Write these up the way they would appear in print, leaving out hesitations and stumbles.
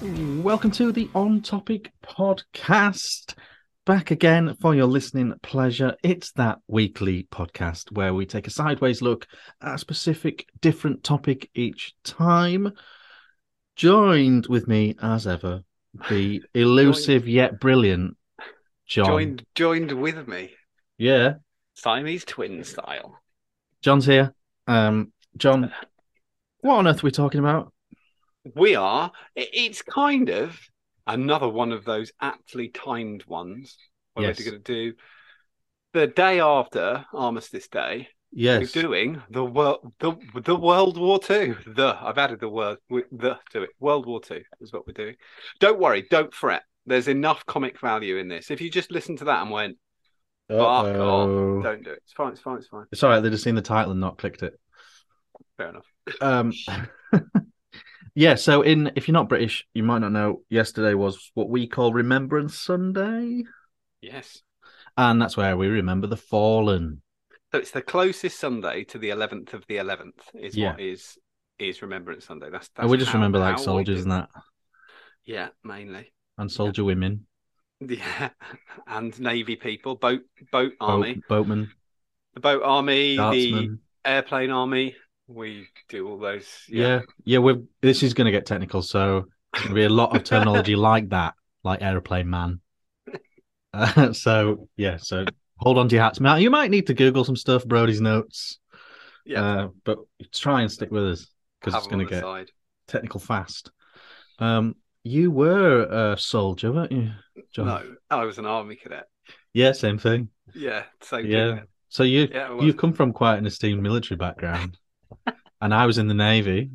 Welcome to the On Topic podcast. Back again for your listening pleasure. It's that weekly podcast where we take a sideways look at a specific different topic each time. Joined with me as ever, the elusive yet brilliant John. Joined with me. Yeah. Siamese twin style. John's here. John, what on earth are we talking about? We are. It's kind of another one of those aptly timed ones. Yes. We're going to do the day after Armistice Day. Yes. We're doing the World War II. I've added the word the to it. World War II is what we're doing. Don't worry. Don't fret. There's enough comic value in this. If you just listen to that and went, fuck off, don't do it. It's fine. It's fine. It's fine. It's all right. They've just seen the title and not clicked it. Fair enough. Yeah, so if you're not British, you might not know, yesterday was what we call Remembrance Sunday. Yes. And that's where we remember the fallen. So it's the closest Sunday to the 11th of the 11th is what is Remembrance Sunday. That's and we just remember like soldiers and that. Yeah, mainly. And soldier women. Yeah, and Navy people, boat army. Boatmen. The boat army, Dartsmen. The airplane army. We do all those. Yeah. This is going to get technical, so there's going to be a lot of terminology like that, like aeroplane man. So hold on to your hats. Matt, you might need to Google some stuff, Brody's notes. Yeah. But try and stick with us, because it's going to get technical fast. You were a soldier, weren't you, John? No, I was an army cadet. Yeah, same thing. Yeah, same thing. So you come from quite an esteemed military background. And I was in the Navy.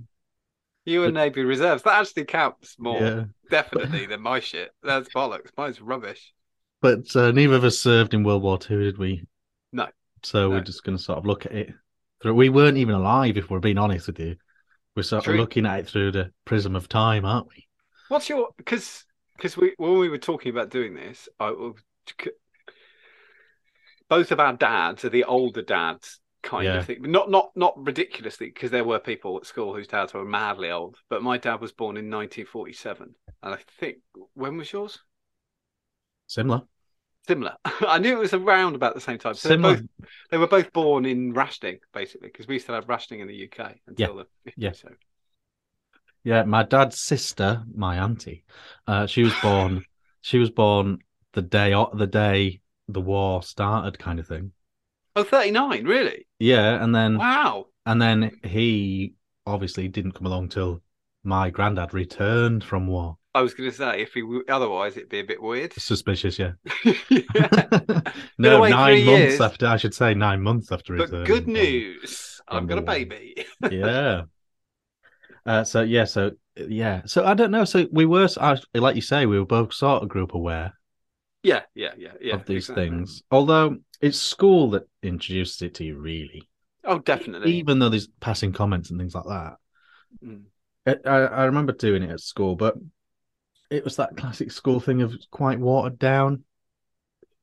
You were Navy Reserves. That actually counts more, definitely, than my shit. That's bollocks. Mine's rubbish. But neither of us served in World War II, did we? No. So we're just going to sort of look at it. We weren't even alive, if we're being honest with you. We're sort of looking at it through the prism of time, aren't we? What's your... Because when we were talking about doing this, both of our dads are the older dads. Kind of thing, but not ridiculously, because there were people at school whose dads were madly old. But my dad was born in 1947, and I think, when was yours? Similar. I knew it was around about the same time. So similar. They were both born in rationing, basically, because we used to have rationing in the UK until so. Yeah, my dad's sister, my auntie, she was born. She was born the day the war started, kind of thing. Oh, 39, really? Yeah, and then... Wow. And then he obviously didn't come along till my granddad returned from war. I was going to say, otherwise it'd be a bit weird. Suspicious, yeah. No, 9 months after, I should say 9 months after return. But good news, I've got a baby. Yeah. So I don't know. So we were, like you say, we were both sort of group aware. Yeah. Of these things. Although it's school that introduced it to you, really. Oh, definitely. Even though there's passing comments and things like that. Mm. I remember doing it at school, but it was that classic school thing of quite watered down.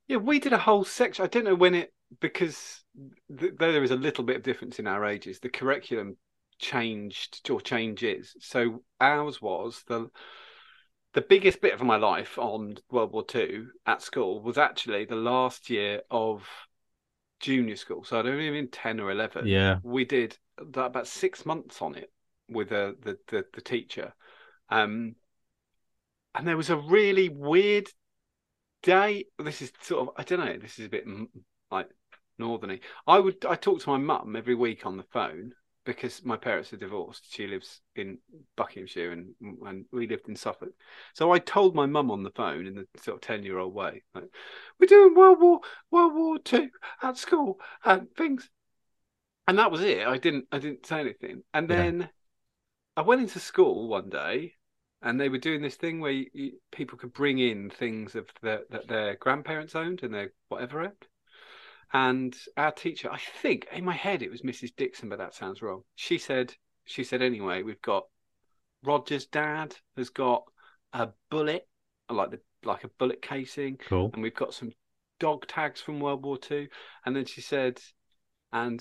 Yeah, we did a whole section. I don't know when it... Because though there is a little bit of difference in our ages, the curriculum changed or changes. So ours was... The biggest bit of my life on World War II at school was actually the last year of junior school. So I'd only been 10 or 11. Yeah. We did about 6 months on it with the teacher. And there was a really weird day. This is sort of, I don't know, this is a bit like northerny. I talk to my mum every week on the phone. Because my parents are divorced. She lives in Buckinghamshire and we lived in Suffolk. So I told my mum on the phone in the sort of 10-year-old way, like, we're doing World War II at school and things. And that was it. I didn't say anything. And then I went into school one day and they were doing this thing where people could bring in things of that their grandparents owned and their whatever owned. And our teacher, I think, in my head, it was Mrs. Dixon, but that sounds wrong. She said, anyway, we've got Roger's dad has got a bullet, like a bullet casing. Cool. And we've got some dog tags from World War II. And then she said, and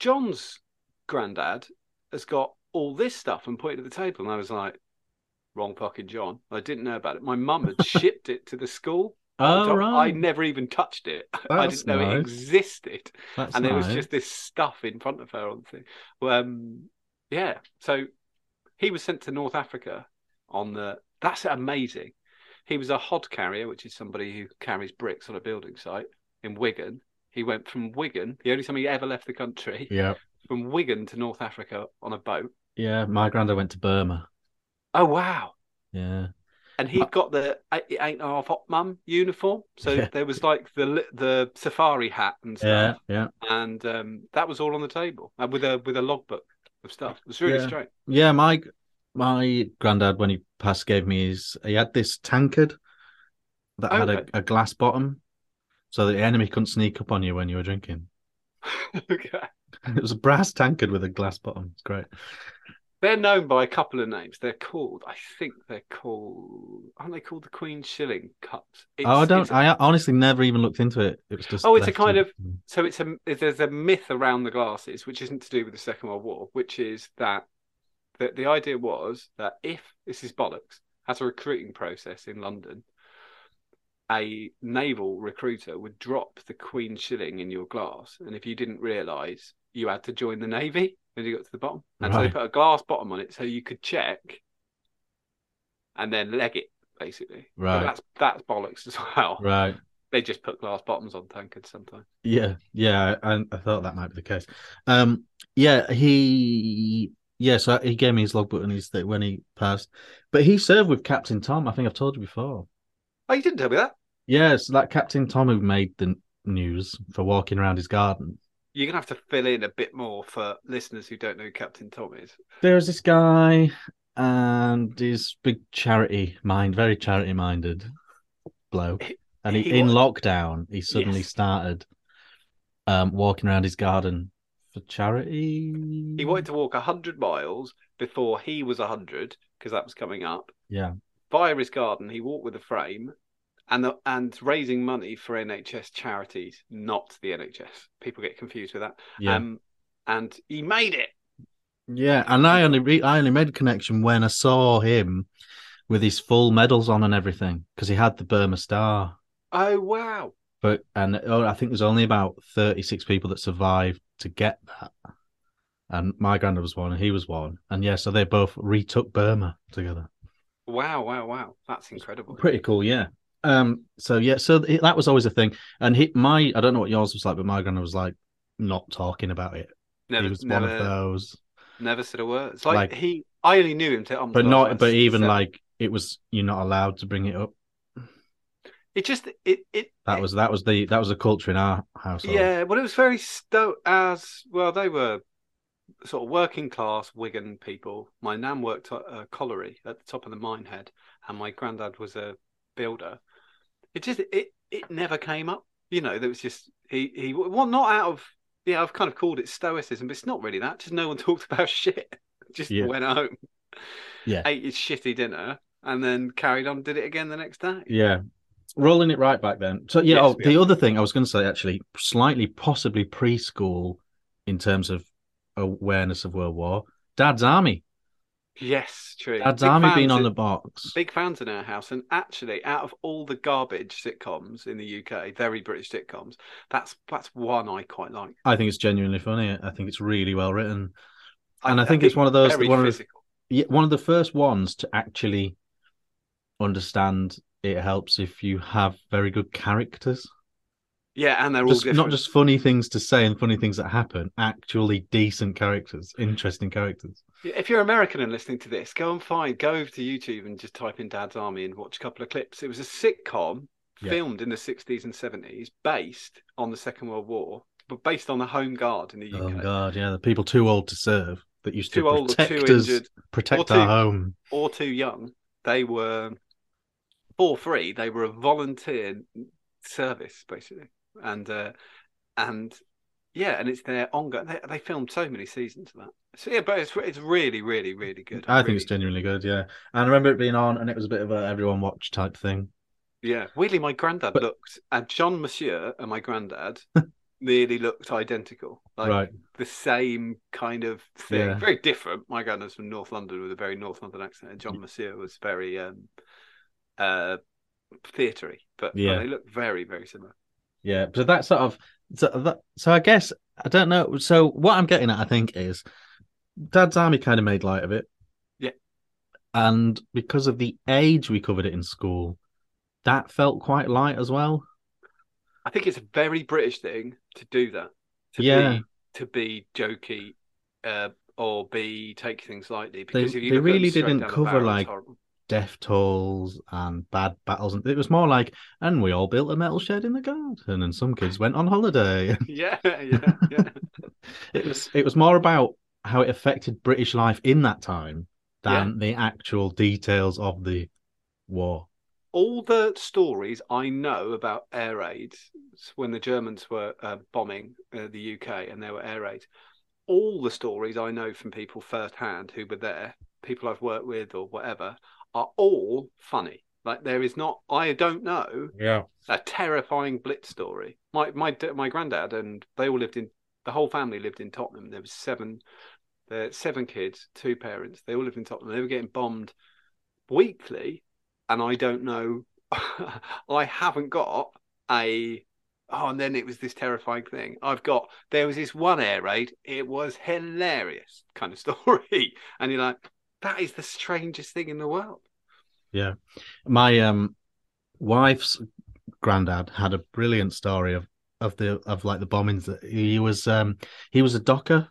John's granddad has got all this stuff and pointed at the table. And I was like, wrong fucking John. I didn't know about it. My mum had shipped it to the school. Oh, right. I never even touched it. That's I didn't know it existed. That's and there was just this stuff in front of her on the thing. Well, yeah. So he was sent to North Africa on the... That's amazing. He was a hod carrier, which is somebody who carries bricks on a building site in Wigan. He went from Wigan, the only time he ever left the country, from Wigan to North Africa on a boat. Yeah, my granddad went to Burma. Oh, wow. Yeah. And he got the 8.5 Hot Mum uniform. So there was like the safari hat and stuff. Yeah, yeah. And that was all on the table and with a logbook of stuff. It was really strange. Yeah, my granddad, when he passed, gave me his... He had this tankard that had a glass bottom so that the enemy couldn't sneak up on you when you were drinking. It was a brass tankard with a glass bottom. It's great. They're known by a couple of names. They're called, I think they're called, aren't they called the Queen Shilling Cups? I honestly never even looked into it. It was just... it's a kind of, so it's there's a myth around the glasses, which isn't to do with the Second World War, which is that the idea was that if, this is bollocks, as a recruiting process in London, a naval recruiter would drop the Queen Shilling in your glass. And if you didn't realise, you had to join the Navy. Then you got to the bottom. And so they put a glass bottom on it so you could check and then leg it, basically. Right. So that's bollocks as well. Right. They just put glass bottoms on tankards sometimes. Yeah. Yeah. I thought that might be the case. So he gave me his logbook and his thing when he passed. But he served with Captain Tom. I think I've told you before. Oh, you didn't tell me that? Yeah. It's like Captain Tom who made the news for walking around his garden. You're going to have to fill in a bit more for listeners who don't know who Captain Tom is. There's this guy and his big very charity-minded bloke. And in lockdown, he suddenly started walking around his garden for charity. He wanted to walk 100 miles before he was 100, because that was coming up. Yeah. Via his garden, he walked with a frame. And raising money for NHS charities, not the NHS. People get confused with that. Yeah. And he made it. Yeah, and I only made a connection when I saw him with his full medals on and everything, because he had the Burma Star. Oh, wow. But I think there's only about 36 people that survived to get that. And my granddad was one, and he was one. And yeah, so they both retook Burma together. Wow. That's incredible. Pretty cool, yeah. That was always a thing. And I don't know what yours was like, but my granddad was like not talking about it. He was one of those. Never said a word. It's like I only knew him to... it was, you're not allowed to bring it up. That was a culture in our household. Yeah, well, it was very they were sort of working class Wigan people. My nan worked at a colliery at the top of the Minehead, and my granddad was a builder. It just it never came up, you know. There was just he well, not out of... I've kind of called it stoicism, but it's not really that. Just no one talked about shit. Just went home, ate his shitty dinner, and then carried on. Did it again the next day. Yeah, rolling it right back then. So yeah. The other thing I was going to say, actually, slightly possibly preschool in terms of awareness of World War. Dad's Army. Yes, true. Dad's Army being on the box. Big fans in our house. And actually, out of all the garbage sitcoms in the UK, very British sitcoms, that's one I quite like. I think it's genuinely funny. I think it's really well written. And I think it's one of those... one of the first ones to actually understand it helps if you have very good characters. Yeah, and they're all not just funny things to say and funny things that happen, actually decent characters, interesting characters. If you're American and listening to this, go over to YouTube and just type in Dad's Army and watch a couple of clips. It was a sitcom filmed in the 60s and 70s based on the Second World War, but based on the Home Guard in the UK. Home Guard, yeah, the people too old to serve that used to protect our home. Or too young. They were, for free, they were a volunteer service, basically. And it's their ongoing... They filmed so many seasons of that. So yeah, but it's really, really, really good. I think it's genuinely good. Yeah, and I remember it being on, and it was a bit of a everyone watch type thing. Yeah, weirdly, my granddad looked, and John Le Mesurier and my granddad nearly looked identical, like the same kind of thing. Yeah. Very different. My guy was from North London with a very North London accent, and John Le Mesurier was very theatery, but they look very, very similar. Yeah, so that sort of so I guess I don't know. So what I'm getting at, I think, is Dad's Army kind of made light of it. Yeah, and because of the age we covered it in school, that felt quite light as well. I think it's a very British thing to do that, to be jokey or take things lightly. Because they really didn't cover like death tolls and bad battles. It was more like, and we all built a metal shed in the garden, and some kids went on holiday. It was more about how it affected British life in that time than the actual details of the war. All the stories I know about air raids, when the Germans were bombing the UK and there were air raids, all the stories I know from people firsthand who were there, people I've worked with or whatever, are all funny. Like there is not, I don't know, a terrifying Blitz story. My granddad and they all lived in, the whole family lived in Tottenham. There was seven kids, two parents. They all lived in Tottenham. They were getting bombed weekly. And I don't know, I haven't got and then it was this terrifying thing. There was this one air raid. It was hilarious kind of story. And you're like, that is the strangest thing in the world. Yeah. My wife's granddad had a brilliant story of the bombings. That he was a docker.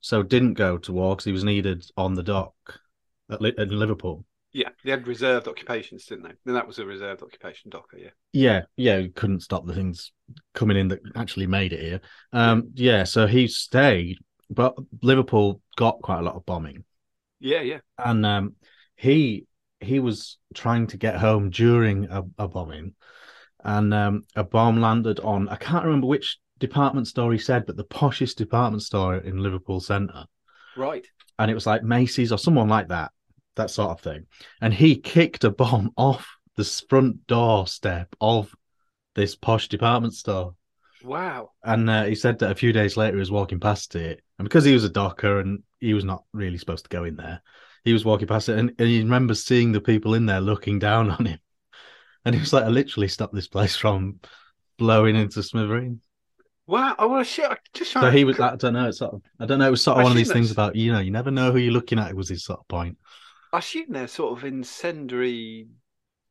So didn't go to war because he was needed on the dock in Liverpool. Yeah, they had reserved occupations, didn't they? And that was a reserved occupation docker, Yeah, couldn't stop the things coming in that actually made it here. So he stayed, but Liverpool got quite a lot of bombing. Yeah. And he was trying to get home during a bombing, and a bomb landed on, I can't remember which department store he said, but the poshest department store in Liverpool Centre. Right. And it was like Macy's or someone like that. That sort of thing. And he kicked a bomb off the front door step of this posh department store. Wow. And he said that a few days later he was walking past it. And because he was a docker and he was not really supposed to go in there, he was walking past it and he remembers seeing the people in there looking down on him. And he was like, I literally stopped this place from blowing into smithereens. Wow. Oh, well, shit. So he was, it was sort of one of these things about, you never know who you're looking at. It was his sort of point. I assume they're sort of incendiary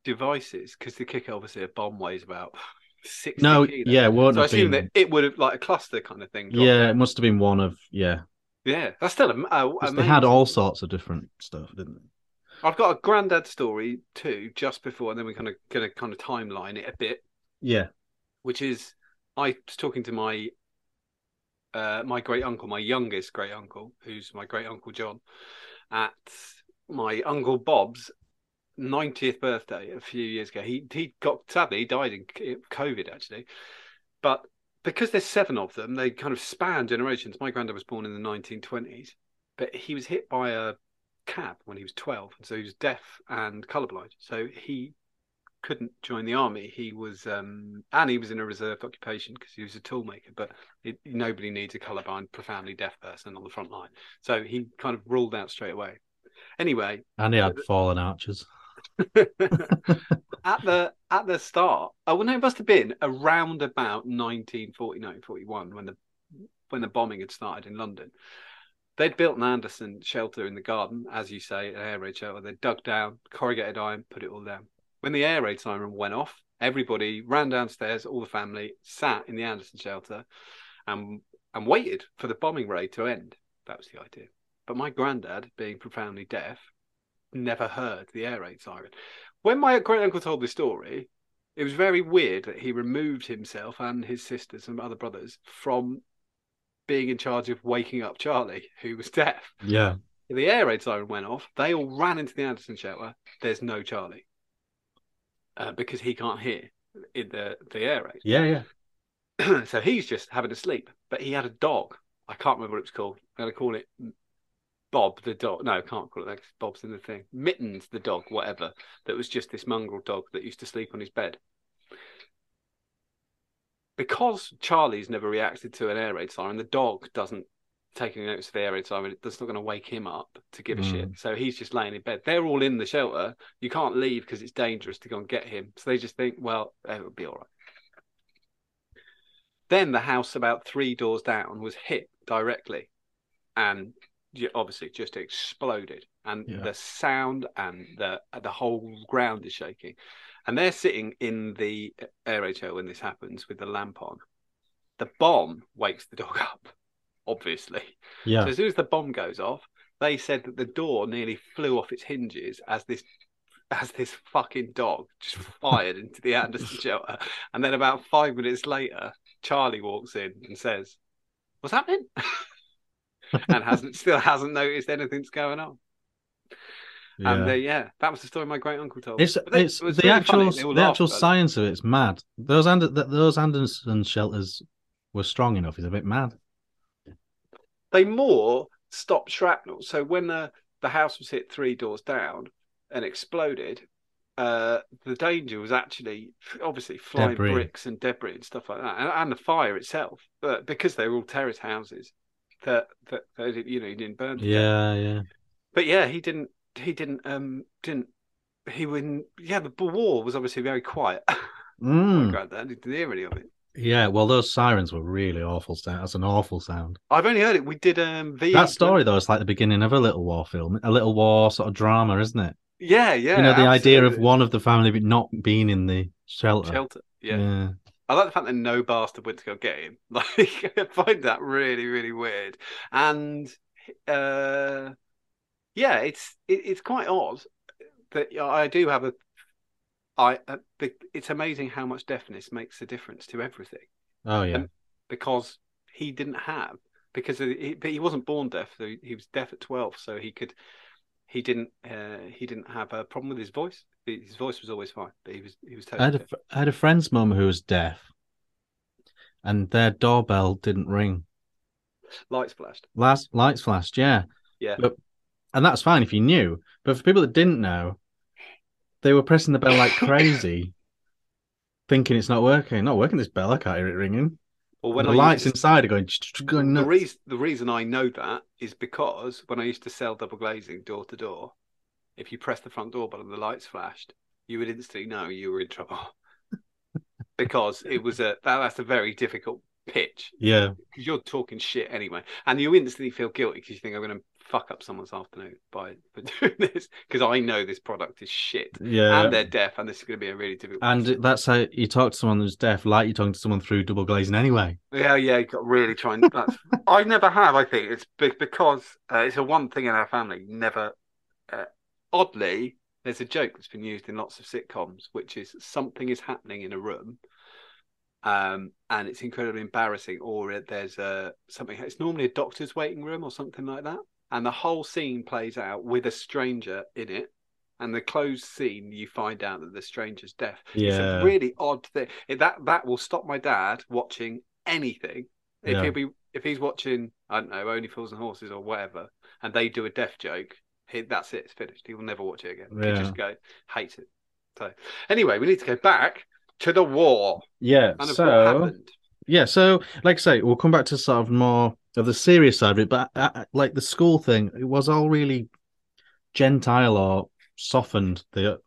devices because the kick, obviously, a bomb weighs about 60 kilos. Yeah, wouldn't have been. So I assume that it would have, like, a cluster kind of thing. Yeah, it must have been one of, Yeah, that's still amazing. They had all sorts of different stuff, didn't they? I've got a granddad story, too, just before, and then we're going to kind of timeline it a bit. Yeah. Which is, I was talking to my my youngest great-uncle, who's my great-uncle John, at my Uncle Bob's 90th birthday a few years ago. He died in COVID, actually. But because there's seven of them, they kind of span generations. My granddad was born in the 1920s, but he was hit by a cab when he was 12. And so he was deaf and colorblind. So he couldn't join the army. He was, and he was in a reserved occupation because he was a toolmaker, but nobody needs a colorblind, profoundly deaf person on the front line. So he kind of ruled out straight away. Anyway, and he had fallen archers at the start. Oh, well, no, it must have been around about 1941 when the bombing had started in London. They'd built an Anderson shelter in the garden, as you say, an air raid shelter. They dug down, corrugated iron, put it all down. When the air raid siren went off, everybody ran downstairs. All the family sat in the Anderson shelter and waited for the bombing raid to end. That was the idea. But my granddad, being profoundly deaf, never heard the air raid siren. When my great uncle told this story, it was very weird that he removed himself and his sisters and other brothers from being in charge of waking up Charlie, who was deaf. Yeah. The air raid siren went off. They all ran into the Anderson shelter. There's no Charlie because he can't hear in the air raid. Yeah, yeah. So he's just having a sleep. But he had a dog. I can't remember what it was called. I'm going to call it Bob the dog. No, I can't call it that because Bob's in the thing. Mittens the dog, whatever. That was just this mongrel dog that used to sleep on his bed. because Charlie's never reacted to an air raid siren, the dog doesn't take any notice of the air raid siren. That's not going to wake him up to give a shit. So he's just laying in bed. They're all in the shelter. You can't leave because it's dangerous to go and get him. So they just think, well, it would be all right. Then the house about three doors down was hit directly and obviously just exploded. And the sound and the whole ground is shaking. And they're sitting in the air raid shelter when this happens with the lamp on. The bomb wakes the dog up, obviously. So as soon as the bomb goes off, they said that the door nearly flew off its hinges as this fucking dog just fired into the Anderson shelter. And then about 5 minutes later, Charlie walks in and says, "What's happening?" and still hasn't noticed anything's going on. Yeah. And that was the story my great uncle told. The actual science of it's mad. Those Anderson shelters were strong enough. It's a bit mad. They more stopped shrapnel. So when the house was hit three doors down and exploded, the danger was actually obviously flying bricks and debris and stuff like that, and the fire itself. But because they were all terrace houses, that didn't burn. But he didn't. The war was obviously very quiet. I didn't hear any of it. Yeah, well, those sirens were really awful. That's an awful sound. I've only heard it. We did that story though. It's like the beginning of a little war film, a little war sort of drama, isn't it? Yeah. You know, the idea of one of the family not being in the shelter. Yeah. I like the fact that no bastard went to go get him. Like, I find that really, really weird. And it's quite odd that I do have it's amazing how much deafness makes a difference to everything. Oh yeah, because he didn't have but he wasn't born deaf. So he was deaf at 12, so he didn't have a problem with his voice. His voice was always fine, but he was totally deaf. I had a friend's mum who was deaf, and their doorbell didn't ring. Lights flashed. Lights flashed. Yeah. And that's fine if you knew. But for people that didn't know, they were pressing the bell like crazy, thinking it's not working. Not working, this bell. I can't hear it ringing. Well, when the lights inside are going nuts. The reason I know that is because when I used to sell double glazing door to door, if you pressed the front door button and the lights flashed, you would instantly know you were in trouble. Because it was that's a very difficult pitch. Yeah. Because you're talking shit anyway. And you instantly feel guilty because you think, I'm going to fuck up someone's afternoon by doing this, because I know this product is shit. Yeah, and they're deaf, and this is going to be a really difficult. And that's how you talk to someone who's deaf, like you're talking to someone through double glazing anyway. Yeah, you got really trying. That's I never have. I think it's because it's a one thing in our family. Never. Oddly, there's a joke that's been used in lots of sitcoms, which is something is happening in a room, and it's incredibly embarrassing. Or there's something. It's normally a doctor's waiting room or something like that. And the whole scene plays out with a stranger in it. And the closed scene, you find out that the stranger's deaf. Yeah. It's a really odd thing. That will stop my dad watching anything. If he's watching, I don't know, Only Fools and Horses or whatever, and they do a deaf joke, that's it, it's finished. He will never watch it again. Yeah. He just hates it. So anyway, we need to go back to the war. Yeah. And what happened. Yeah, so like I say, we'll come back to sort of more of the serious side of it, but like the school thing, it was all really gentile or softened. The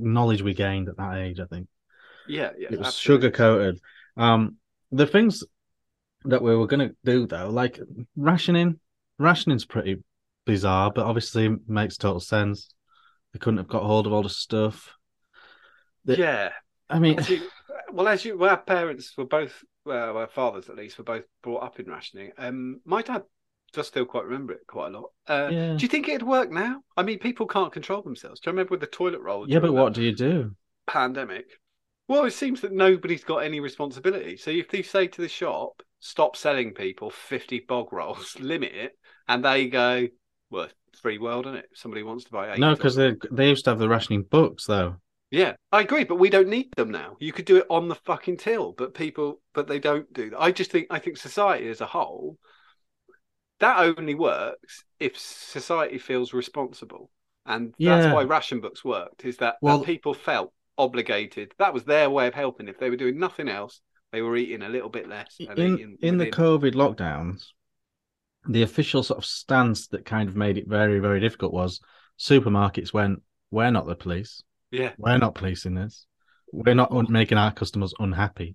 knowledge we gained at that age, I think. Yeah, it was sugar coated. The things that we were going to do though, like rationing's pretty bizarre, but obviously it makes total sense. They couldn't have got hold of all the stuff. I mean. Our parents were both, our fathers at least, were both brought up in rationing. My dad does still quite remember it quite a lot. Do you think it'd work now? I mean, people can't control themselves. Do you remember with the toilet roll? Yeah, but what do you do? Pandemic. Well, it seems that nobody's got any responsibility. So if they say to the shop, stop selling people 50 bog rolls, limit it, and they go, well, free world, isn't it? Somebody wants to buy 8. No, because they used to have the rationing books, though. Yeah, I agree, but we don't need them now. You could do it on the fucking till, but they don't do that. I think society as a whole, that only works if society feels responsible. And that's why ration books worked, is that people felt obligated. That was their way of helping. If they were doing nothing else, They were eating a little bit less. In the COVID lockdowns, the official sort of stance that kind of made it very, very difficult was supermarkets went, we're not the police. Yeah. We're not policing this. We're not making our customers unhappy.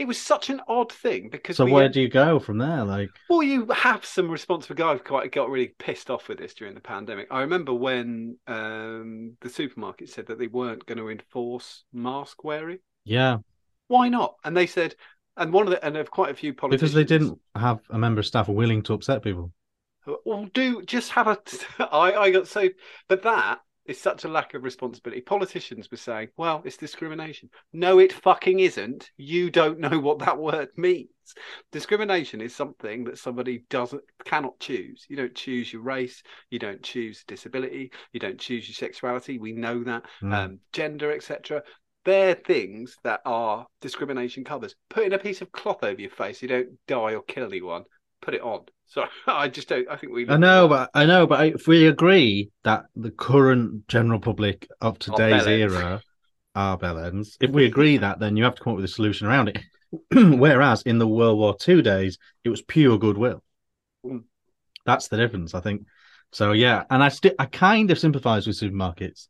It was such an odd thing because. So where do you go from there? Like, well, you have some responsibility. I've quite got really pissed off with this during the pandemic. I remember when the supermarket said that they weren't going to enforce mask wearing. Yeah. Why not? And they said, and one of the, and of quite a few politicians because they didn't have a member of staff willing to upset people. Well, do just have a. I got so, but that. It's such a lack of responsibility. Politicians were saying, well, it's discrimination. No, it fucking isn't. You don't know what that word means. Discrimination is something that somebody cannot choose. You don't choose your race. You don't choose disability. You don't choose your sexuality. We know that. Gender, etc. They're things that are discrimination covers. Putting a piece of cloth over your face, you don't die or kill anyone. Put it on. So I just don't. I think we. I know, but if we agree that the current general public of today's era are bellends, if we agree that, then you have to come up with a solution around it. Whereas in the World War II days, it was pure goodwill. Mm. That's the difference, I think. So yeah, and I kind of sympathise with supermarkets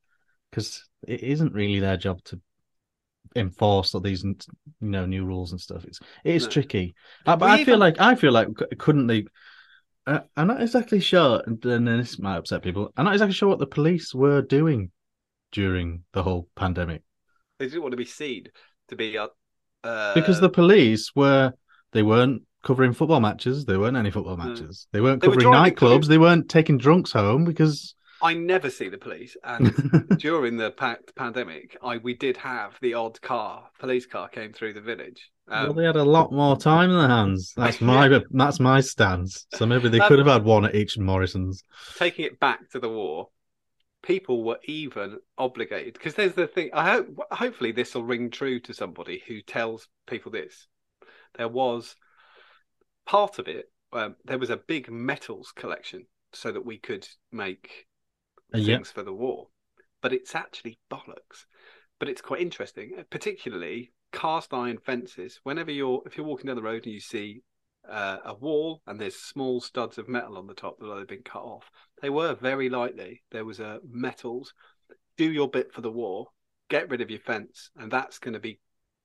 because it isn't really their job to enforce all these, you know, new rules and stuff. It is tricky. But I feel like couldn't they? I'm not exactly sure, and this might upset people. I'm not exactly sure what the police were doing during the whole pandemic. They didn't want to be seen to be because the police weren't covering football matches. They weren't any football matches. They weren't covering nightclubs. They weren't taking drunks home because. I never see the police, and during the pandemic, we did have the odd police car came through the village. Well, they had a lot more time in their hands. That's my stance. So maybe they could have had one at each Morrison's. Taking it back to the war, people were even obligated because there's the thing. Hopefully this will ring true to somebody who tells people this. There was part of it. There was a big metals collection so that we could make. Things for the war, but it's actually bollocks. But it's quite interesting, particularly cast iron fences. Whenever if you're walking down the road and you see a wall and there's small studs of metal on the top that have been cut off, they were very likely there was a metals. Do your bit for the war, get rid of your fence, and that's going to be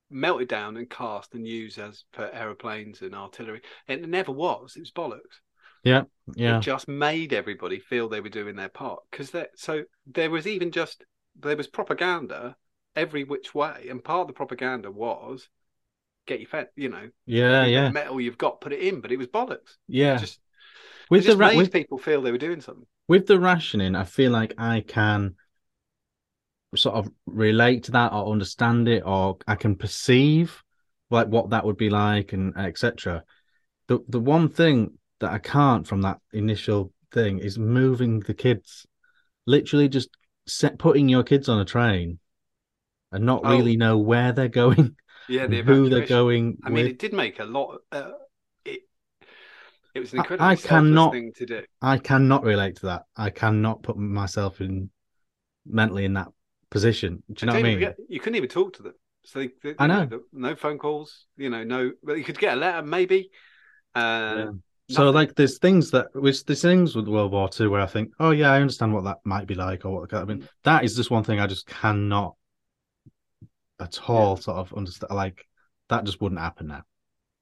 melted down and cast and used as for aeroplanes and artillery. And it never was. It was bollocks. Yeah, yeah. It just made everybody feel they were doing their part because there was propaganda every which way, and part of the propaganda was get your fence, you know, metal you've got, put it in, but it was bollocks. Yeah, it just made people feel they were doing something. With the rationing, I feel like I can sort of relate to that or understand it, or I can perceive like what that would be like and etc. The one thing that I can't from that initial thing is moving the kids, literally just putting your kids on a train and not really know where they're going, who they're going. I mean, it did make a lot. It was an incredible thing to do. I cannot relate to that. I cannot put myself in mentally in that position. Do you know what I mean? You couldn't even talk to them. So they, I know no phone calls. You know, no. But you could get a letter, maybe. Yeah. So, like, there's things with World War II where I think, oh yeah, I understand what that might be like, or what I mean. That is just one thing I just cannot at all sort of understand. Like, that just wouldn't happen now.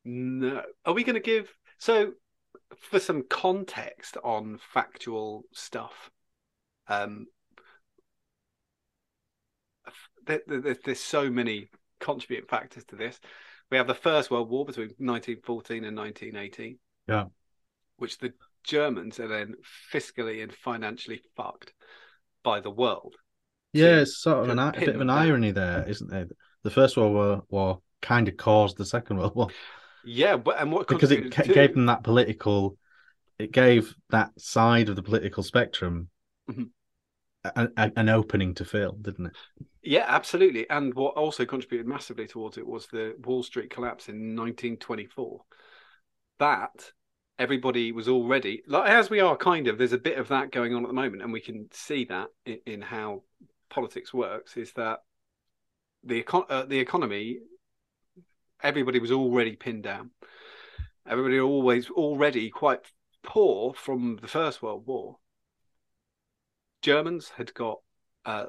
No, are we going to give for some context on factual stuff? There's so many contributing factors to this. We have the First World War between 1914 and 1918. Yeah, which the Germans are then fiscally and financially fucked by the world. Yeah, it's sort of a bit of an irony there, isn't it? The First World War kind of caused the Second World War. Yeah, because it gave them that political, it gave that side of the political spectrum an opening to fill, didn't it? Yeah, absolutely. And what also contributed massively towards it was the Wall Street collapse in 1924. That everybody was already like as we are kind of. There's a bit of that going on at the moment, and we can see that in how politics works. Is that the economy everybody was already pinned down. Everybody always already quite poor from the First World War. Germans had got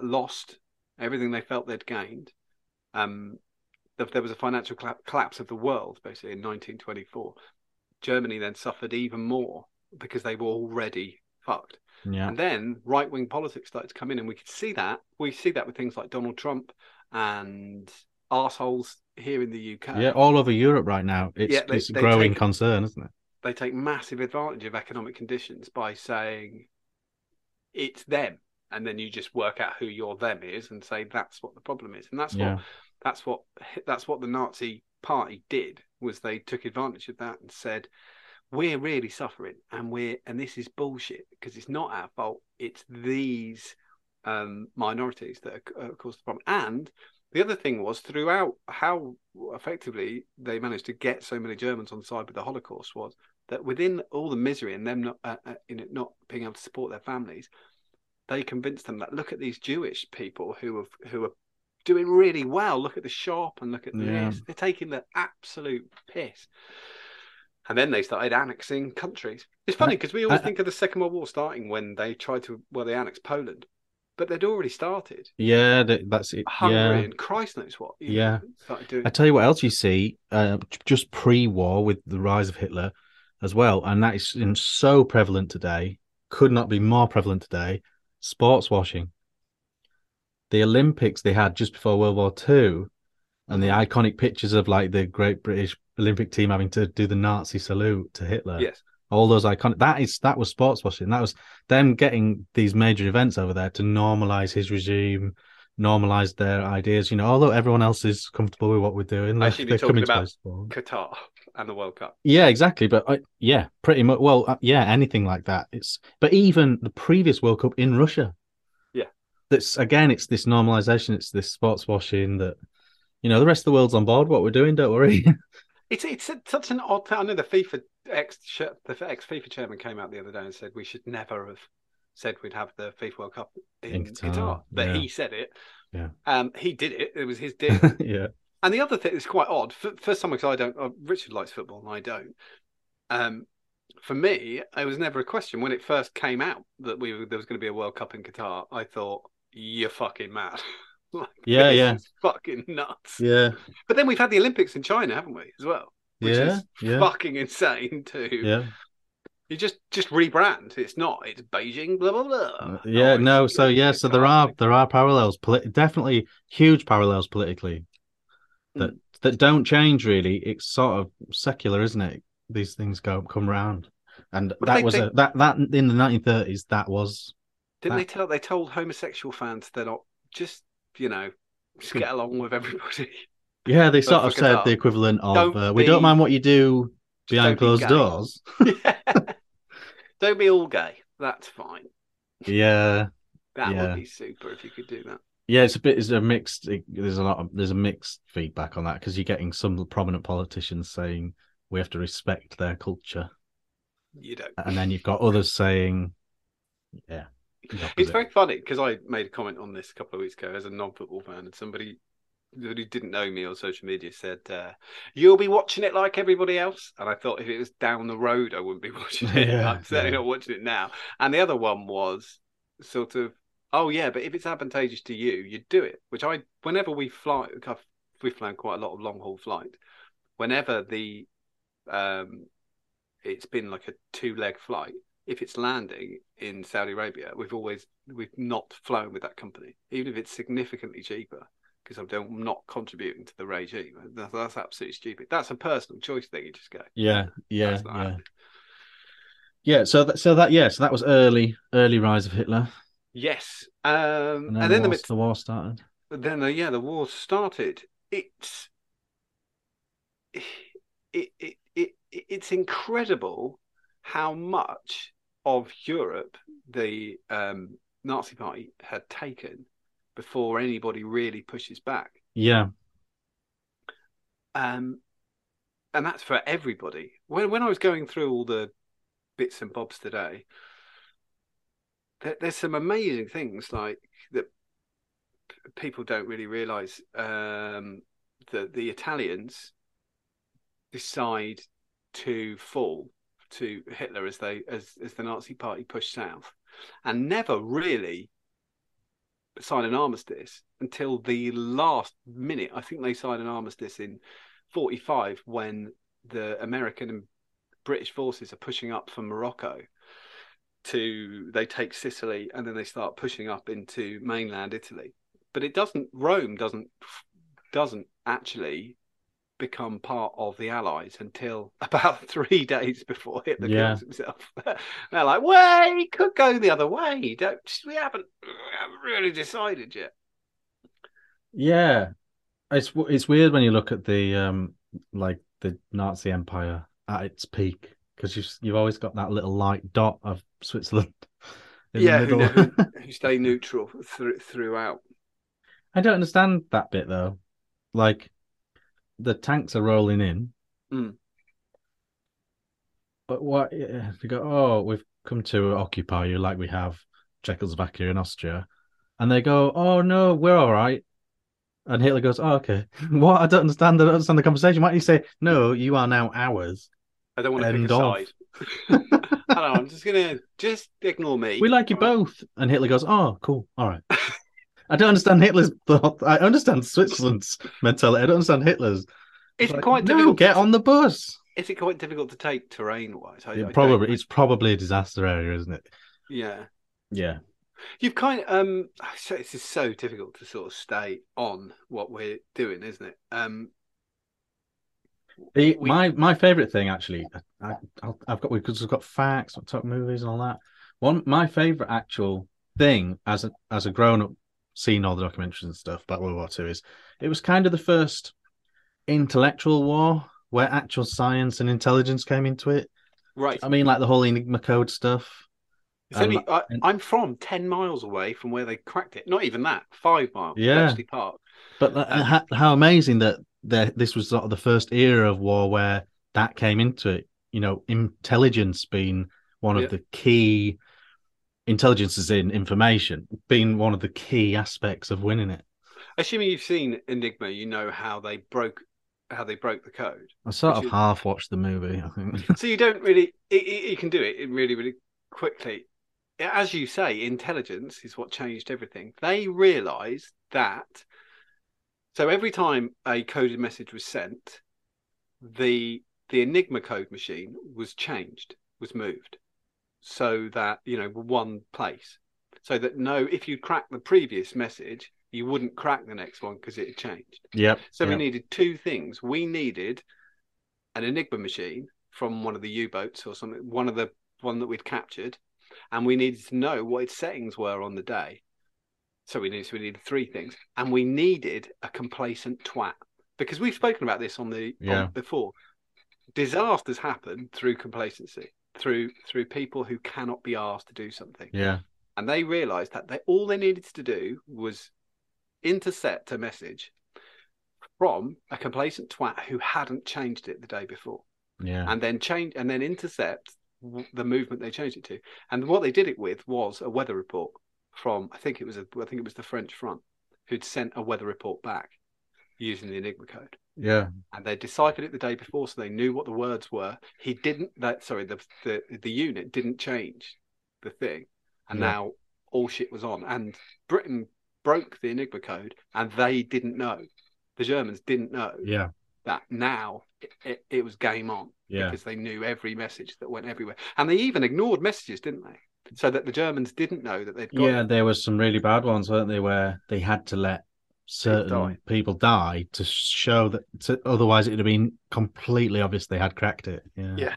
lost everything they felt they'd gained. There was a financial collapse of the world, basically, in 1924. Germany then suffered even more because they were already fucked. Yeah. And then right-wing politics started to come in, and we could see that. We see that with things like Donald Trump and arseholes here in the UK. Yeah, all over Europe right now. It's a growing concern, isn't it? They take massive advantage of economic conditions by saying it's them. And then you just work out who your them is and say that's what the problem is. And that's what the Nazi Party did, was they took advantage of that and said, we're really suffering and this is bullshit because it's not our fault. It's these minorities that are caused the problem. And the other thing was, throughout how effectively they managed to get so many Germans on side with the Holocaust, was that within all the misery and them not being able to support their families, they convinced them that, look at these Jewish people who are doing really well. Look at the shop and look at this. Yeah. They're taking the absolute piss. And then they started annexing countries. It's funny because we always think of the Second World War starting when they tried to, well, they annexed Poland, but they'd already started. Yeah, that's it. Hungary and Christ knows what. Yeah. I tell you what else you see, just pre-war with the rise of Hitler as well. And that is so prevalent today, could not be more prevalent today. Sports washing. The Olympics they had just before World War II, and the iconic pictures of like the Great British Olympic team having to do the Nazi salute to Hitler. Yes, all those iconic. That was sports washing. That was them getting these major events over there to normalize his regime, normalize their ideas. You know, although everyone else is comfortable with what we're doing, actually they're talking about Qatar and the World Cup. Yeah, exactly. But yeah, pretty much. Well, yeah, anything like that. But even the previous World Cup in Russia. That's, again, it's this normalization, it's this sports washing that, you know, the rest of the world's on board what we're doing, don't worry. It's such an odd thing. I know the ex-FIFA chairman came out the other day and said we should never have said we'd have the FIFA World Cup in Qatar. But yeah. He said it. Yeah. He did it. It was his deal. Yeah. And the other thing is quite odd. For someone, because I don't, Richard likes football and I don't. For me, it was never a question. When it first came out that there was going to be a World Cup in Qatar, I thought, you're fucking mad. Like, yeah, yeah. It's fucking nuts. Yeah. But then we've had the Olympics in China, haven't we, as well? Which is fucking insane too. Yeah. You just rebrand. It's not. It's Beijing, blah, blah, blah. Yeah, no. So, yeah, so there are parallels, definitely huge parallels politically that don't change, really. It's sort of secular, isn't it? These things come round. And that in the 1930s, that was... They told homosexual fans they're not just, you know, just get along with everybody. Yeah, they sort of said the equivalent of, we don't mind what you do behind closed doors. Yeah. Don't be all gay. That's fine. Yeah. That would be super if you could do that. Yeah, there's a mixed feedback on that because you're getting some prominent politicians saying we have to respect their culture. You don't. And then you've got others saying, yeah. It's very funny because I made a comment on this a couple of weeks ago as a non-football fan, and somebody who didn't know me on social media said, you'll be watching it like everybody else. And I thought if it was down the road, I wouldn't be watching it. I'm certainly not watching it now. And the other one was sort of, oh yeah, but if it's advantageous to you, you'd do it. Which whenever we fly, we've flown quite a lot of long-haul flight, whenever it's been like a two-leg flight, if it's landing in Saudi Arabia, we've not flown with that company, even if it's significantly cheaper, because I'm not contributing to the regime. That's absolutely stupid. That's a personal choice thing. You just go, So that was early rise of Hitler. Yes, and then the war started. The war started. It's incredible how much of Europe the Nazi Party had taken before anybody really pushes back. Yeah. And that's for everybody. When I was going through all the bits and bobs today, there's some amazing things like that people don't really realise. The Italians decide to fall to Hitler as the Nazi Party pushed south, and never really signed an armistice until the last minute. I think they signed an armistice in 1945 when the American and British forces are pushing up from Morocco to, they take Sicily and then they start pushing up into mainland Italy. But it doesn't, Rome doesn't actually become part of the Allies until about 3 days before Hitler kills himself. They're like, well, he could go the other way. Don't, we haven't really decided yet. Yeah, it's weird when you look at the like the Nazi Empire at its peak, because you've always got that little light dot of Switzerland in the middle. Who stay neutral throughout. I don't understand that bit though, like. The tanks are rolling in, but what they go? Oh, we've come to occupy you, like we have Czechoslovakia and Austria, and they go, "Oh no, we're all right," and Hitler goes, "Oh, okay." What? I don't understand. I don't understand the conversation. Why don't you say, "No, you are now ours"? I don't want to pick a side. I don't know, I'm just gonna ignore me. We like you both, and Hitler goes, "Oh, cool, all right." I don't understand Hitler's thought. I understand Switzerland's mentality. I don't understand Hitler's. It's like, quite difficult. Get on the bus. Is it quite difficult to take terrain-wise? It's probably a disaster area, isn't it? Yeah. Yeah. You've kind of. So this is so difficult to sort of stay on what we're doing, isn't it? My favourite thing, actually, we've got facts, top movies, and all that. My favourite actual thing as a grown-up. Seen all the documentaries and stuff about World War II is it was kind of the first intellectual war where actual science and intelligence came into it. Right. I mean, like the whole Enigma code stuff. I'm from 10 miles away from where they cracked it. Not even that, 5 miles. Yeah. Bletchley Park. But how amazing that this was sort of the first era of war where that came into it. You know, intelligence being one of the key... Intelligence is in information, being one of the key aspects of winning it. Assuming you've seen Enigma, you know how they broke the code. I sort of half watched the movie, I think. So you don't really... You can do it really, really quickly. As you say, intelligence is what changed everything. They realised that... So every time a coded message was sent, the Enigma code machine was changed, was moved. So that, you know, one place, so that if you crack the previous message, you wouldn't crack the next one because it had changed. Yeah. So we needed two things. We needed an Enigma machine from one of the U-boats or something, one that we'd captured, and we needed to know what its settings were on the day. So we needed three things, and we needed a complacent twat, because we've spoken about this on the before. Disasters happen through complacency. Through people who cannot be asked to do something. Yeah. And they realised that all they needed to do was intercept a message from a complacent twat who hadn't changed it the day before. Yeah. And then intercept the movement they changed it to. And what they did it with was a weather report from I think it was the French front, who'd sent a weather report back using the Enigma code. Yeah. And they deciphered it the day before, so they knew what the words were. The unit didn't change the thing. And now all shit was on. And Britain broke the Enigma code, and they didn't know. The Germans didn't know that now it was game on, because they knew every message that went everywhere. And they even ignored messages, didn't they? So that the Germans didn't know that they'd got it. There were some really bad ones, weren't there, where they had to let certain people die to show that, otherwise it would have been completely obvious they had cracked it. Yeah.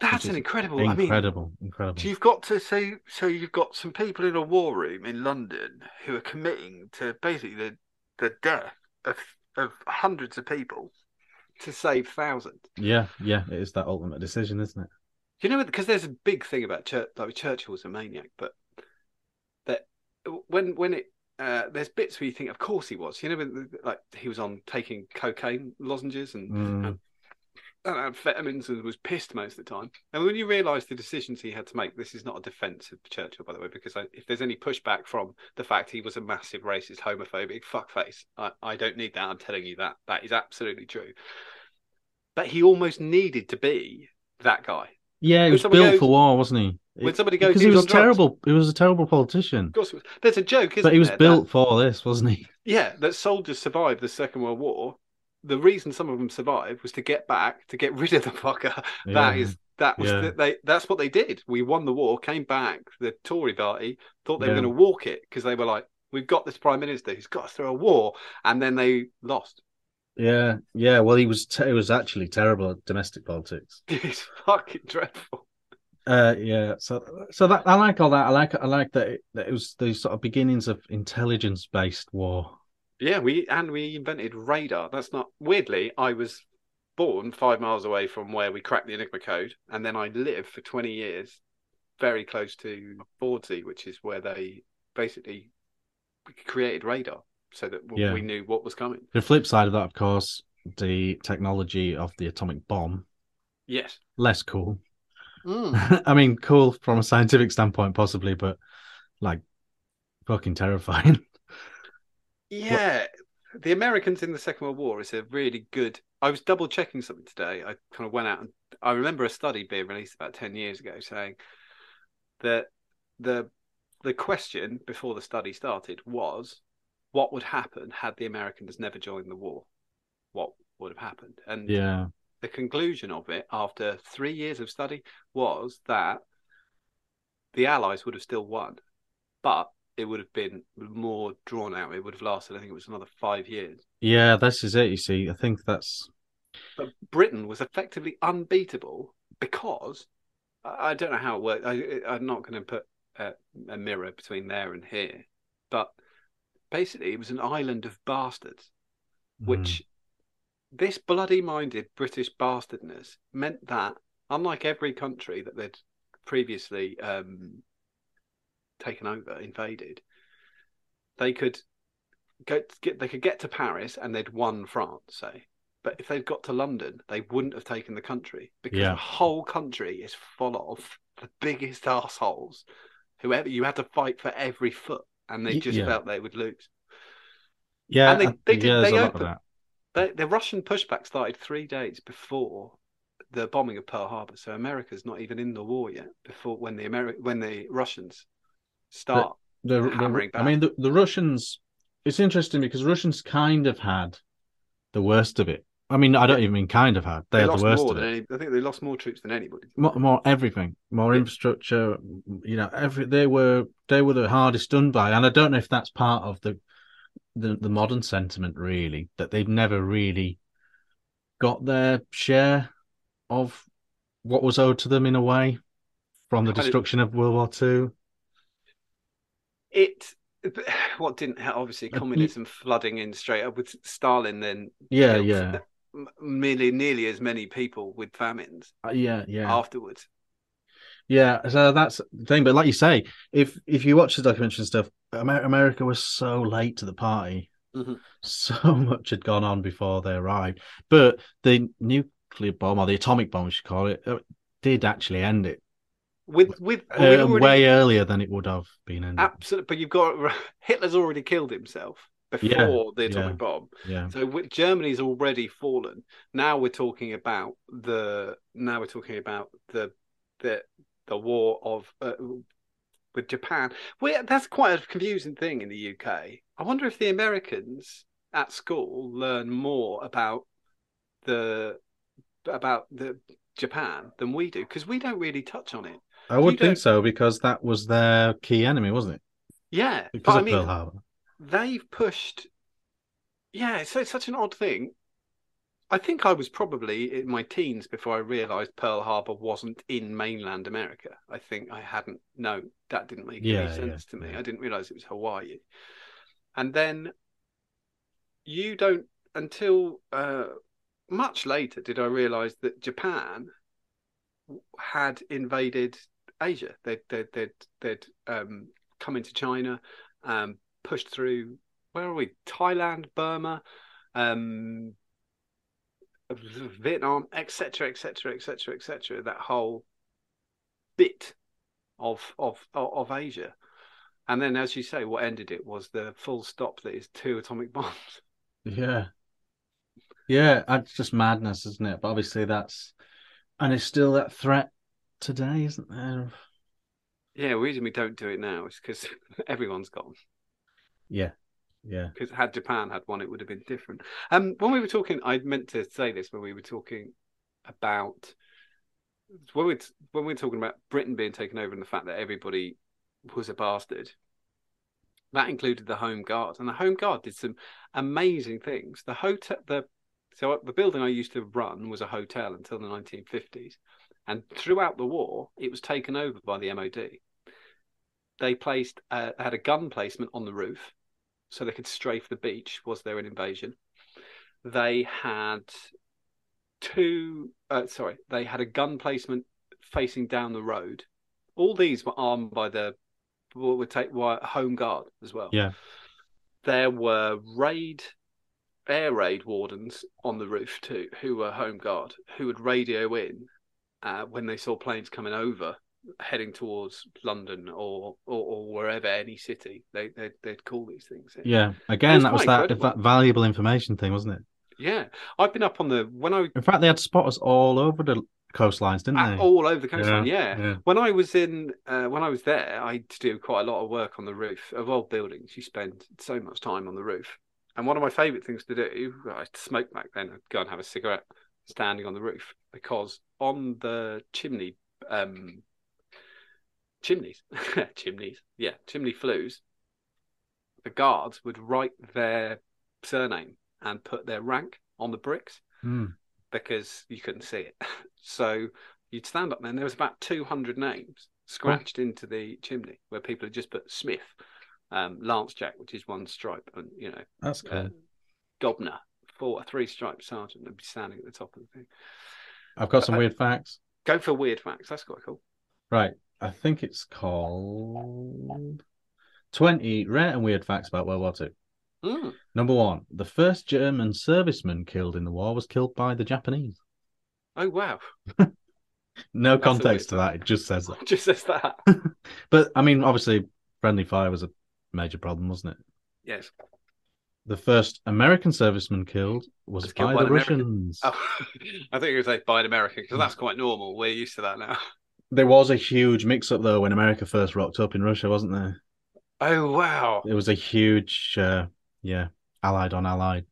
That's an incredible. So you've got to say, so you've got some people in a war room in London who are committing to basically the death of hundreds of people to save thousands. Yeah, it is that ultimate decision, isn't it? You know, because there's a big thing about Churchill was a maniac, but that when it. There's bits where you think, of course he was. You know, like he was on taking cocaine lozenges and amphetamines and was pissed most of the time. And when you realise the decisions he had to make, this is not a defence of Churchill, by the way, because if there's any pushback from the fact he was a massive racist, homophobic fuckface, I don't need that. I'm telling you that. That is absolutely true. but he almost needed to be that guy. Yeah, he was built for war, wasn't he? When somebody goes, because he was terrible. He was a terrible politician. Of course, it was. There's a joke, isn't there? But he was built for this, wasn't he? Yeah, that soldiers survived the Second World War. The reason some of them survived was to get back, to get rid of the fucker. Yeah. That's what they did. We won the war, came back. The Tory party thought they were going to walk it because they were like, "We've got this prime minister. He's got us through a war," and then they lost. Yeah, yeah. Well, he was actually terrible at domestic politics. It's fucking dreadful. Yeah, so that I like all that. I like that it was the sort of beginnings of intelligence-based war. Yeah, we invented radar. That's not weirdly. I was born 5 miles away from where we cracked the Enigma code, and then I lived for 20 years very close to Bordsey, which is where they basically created radar, so that we knew what was coming. The flip side of that, of course, the technology of the atomic bomb. Yes, less cool. Mm. I mean, cool from a scientific standpoint, possibly, but like fucking terrifying. Yeah, the Americans in the Second World War is a really good. I was double checking something today. I kind of went out and I remember a study being released about 10 years ago saying that the question before the study started was, what would happen had the Americans never joined the war? What would have happened? And yeah. The conclusion of it after 3 years of study was that the Allies would have still won, but it would have been more drawn out. It would have lasted, I think it was another 5 years. Yeah, this is it, you see. I think that's... But Britain was effectively unbeatable because, I don't know how it worked. I'm not going to put a mirror between there and here, but basically it was an island of bastards, which... This bloody-minded British bastardness meant that, unlike every country that they'd previously taken over, invaded, they could get to Paris and they'd won France, say. But if they'd got to London, they wouldn't have taken the country because the whole country is full of the biggest assholes. Whoever you had to fight for every foot, and they just felt they would lose. Yeah, and they opened. The Russian pushback started 3 days before the bombing of Pearl Harbor, so America's not even in the war yet. Before when the Russians start hammering back, I mean the Russians. It's interesting because Russians kind of had the worst of it. I mean, I don't even mean kind of had. They had the worst of it. I think they lost more troops than anybody. More everything, more infrastructure. You know, they were the hardest done by, and I don't know if that's part of the modern sentiment, really, that they've never really got their share of what was owed to them in a way from the destruction of World War II. What didn't help, obviously, communism flooding in straight up with Stalin then. Yeah, yeah. Nearly as many people with famines. Afterwards. Yeah, so that's the thing. But like you say, if you watch the documentary and stuff, America was so late to the party. Mm-hmm. So much had gone on before they arrived. But the nuclear bomb, or the atomic bomb, we should call it, did actually end it. Way earlier than it would have been ended. Absolutely. But Hitler's already killed himself before the atomic bomb. Yeah. So Germany's already fallen. Now we're talking about the war with Japan. That's quite a confusing thing in the UK. I wonder if the Americans at school learn more about the Japan than we do, because we don't really touch on it. I would think so, because that was their key enemy, wasn't it? Yeah, because of Pearl Harbor. They've pushed. Yeah, so it's such an odd thing. I think I was probably in my teens before I realised Pearl Harbor wasn't in mainland America. I think I hadn't. No, that didn't make any sense to me. Yeah. I didn't realise it was Hawaii. And then you don't until much later did I realise that Japan had invaded Asia. They'd come into China, pushed through. Where are we? Thailand, Burma. Vietnam, etc., etc., etc., etc. That whole bit of Asia, and then, as you say, what ended it was the full stop that is two atomic bombs. Yeah, Yeah, it's just madness, isn't it? But obviously that's... And it's still that threat today, isn't there? Yeah, the reason we don't do it now is because everyone's gone. Yeah, yeah. Because had Japan had one, it would have been different. When we were talking, I meant to say this when we were talking about... When we were talking about Britain being taken over and the fact that everybody was a bastard, that included the Home Guard. And the Home Guard did some amazing things. The hotel... So the building I used to run was a hotel until the 1950s. And throughout the war, it was taken over by the MOD. They placed, had a gun placement on the roof so they could strafe the beach. Was there an invasion? They had they had a gun placement facing down the road. All these were armed by the Home Guard as well. Yeah. There were air raid wardens on the roof too, who were Home Guard, who would radio in when they saw planes coming over, heading towards London or wherever, any city. They'd call these things in. Yeah, again, that was that valuable information thing, wasn't it? Yeah, I've been up on the In fact, they had spotters all over the coastlines, didn't they? All over the coastline, yeah. Yeah. When I was there, I had to do quite a lot of work on the roof of old buildings. You spend so much time on the roof. And one of my favourite things to do, I smoked back then, I'd go and have a cigarette standing on the roof, because on the chimney flues, the guards would write their surname and put their rank on the bricks because you couldn't see it. So you'd stand up there and there was about 200 names scratched into the chimney where people had just put Smith. Lance Jack, which is one stripe, and that's cool. Dobner, 3-stripe sergeant, would be standing at the top of the thing. I've got some weird facts. Go for weird facts. That's quite cool. Right, I think it's called 20 rare and weird facts about World War II. Number 1: the first German serviceman killed in the war was killed by the Japanese. Oh wow. No context to that. It just says that. But I mean, obviously, friendly fire was a major problem, wasn't it? Yes. The first American serviceman killed was by the Russians. Oh, I think it was by an American, because that's quite normal. We're used to that now. There was a huge mix-up, though, when America first rocked up in Russia, wasn't there? Oh, wow. It was a huge, allied-on-allied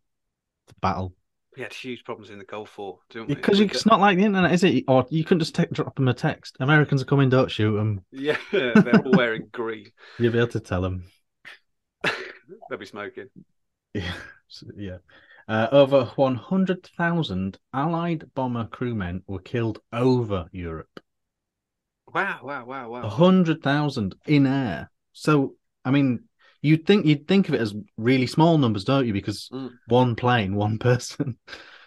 battle. We had huge problems in the Gulf War, didn't we? Because it's not like the internet, is it? Or you couldn't just drop them a text. Americans are coming, don't shoot them. Yeah, they're all wearing green. You'll be able to tell them. They'll be smoking. Yeah. Yeah. Over 100,000 Allied bomber crewmen were killed over Europe. Wow. 100,000 in air. So, I mean... You'd think of it as really small numbers, don't you? Because one plane, one person.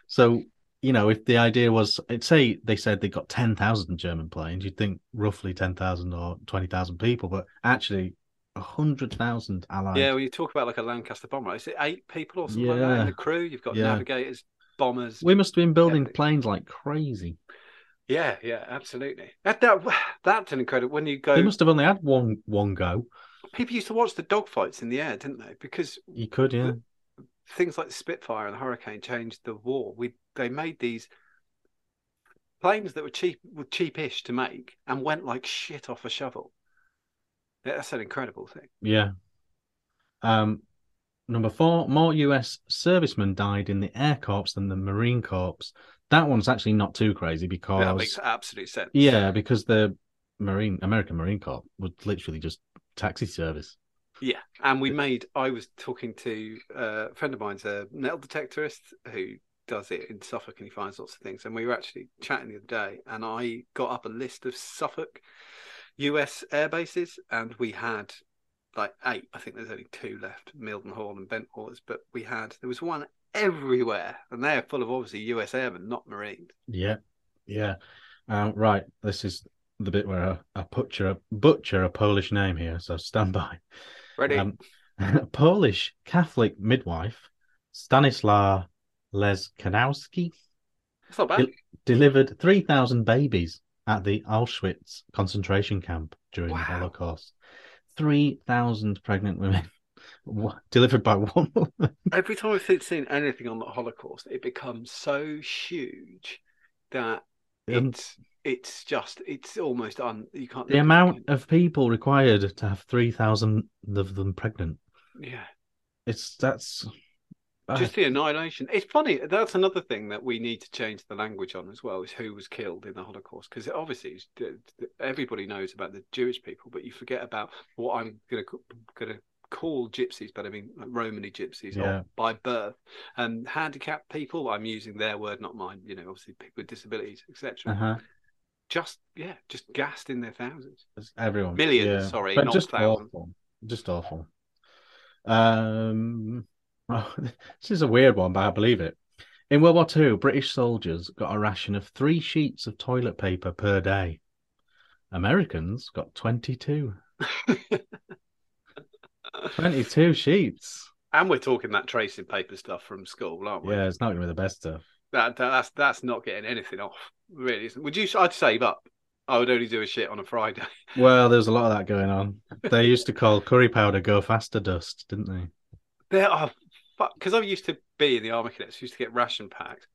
So, if the idea was, say they said they got 10,000 German planes, you'd think roughly 10,000 or 20,000 people, but actually 100,000 Allied. Yeah, well, you talk about like a Lancaster bomber. Is it 8 people or something like that in the crew? You've got navigators, bombers. We must have been building planes like crazy. Yeah, absolutely. That's an incredible... When you go, they must have only had one go. People used to watch the dogfights in the air, didn't they? Because you could, things like the Spitfire and the Hurricane changed the war. They made these planes that were cheapish to make, and went like shit off a shovel. That's an incredible thing. Yeah. Number 4: more U.S. servicemen died in the Air Corps than the Marine Corps. That one's actually not too crazy because that makes absolute sense. Yeah, because the American Marine Corps would literally just taxi service. Yeah, and I was talking to a friend of mine's a metal detectorist who does it in Suffolk, and he finds lots of things, and we were actually chatting the other day, and I got up a list of Suffolk US air bases, and we had like 8. I think there's only 2 left, Mildenhall and Bentwaters, but there was one everywhere, and they're full of obviously US airmen, not Marines. Yeah. Right, this is the bit where I butcher a Polish name here, so stand by. Ready? Polish Catholic midwife Stanislaw Leskanowski delivered 3,000 babies at the Auschwitz concentration camp during the Holocaust. 3,000 pregnant women. delivered by one woman. Every time I've seen anything on the Holocaust, it becomes so huge that it's almost you can't. The amount of people required to have 3,000 of them pregnant. Yeah, that's just the annihilation. It's funny. That's another thing that we need to change the language on as well, is who was killed in the Holocaust, because obviously everybody knows about the Jewish people, but you forget about what I'm going to call gypsies, but I mean Romany gypsies, or by birth, and handicapped people. I'm using their word, not mine. You know, obviously people with disabilities, etc. Uh-huh. Just gassed in their thousands. Everyone, millions. Yeah. Sorry, but not just thousands. Awful. Just awful. Oh, this is a weird one, but I believe it. In World War II, British soldiers got a ration of 3 sheets of toilet paper per day. Americans got 22. 22 sheets. And we're talking that tracing paper stuff from school, aren't we? Yeah, it's not going to be the best stuff. That's not getting anything off, really, isn't it? I'd save up. I would only do a shit on a Friday. Well, there's a lot of that going on. They used to call curry powder go faster dust, didn't they? There are... Because I used to be in the army cadets, used to get ration packs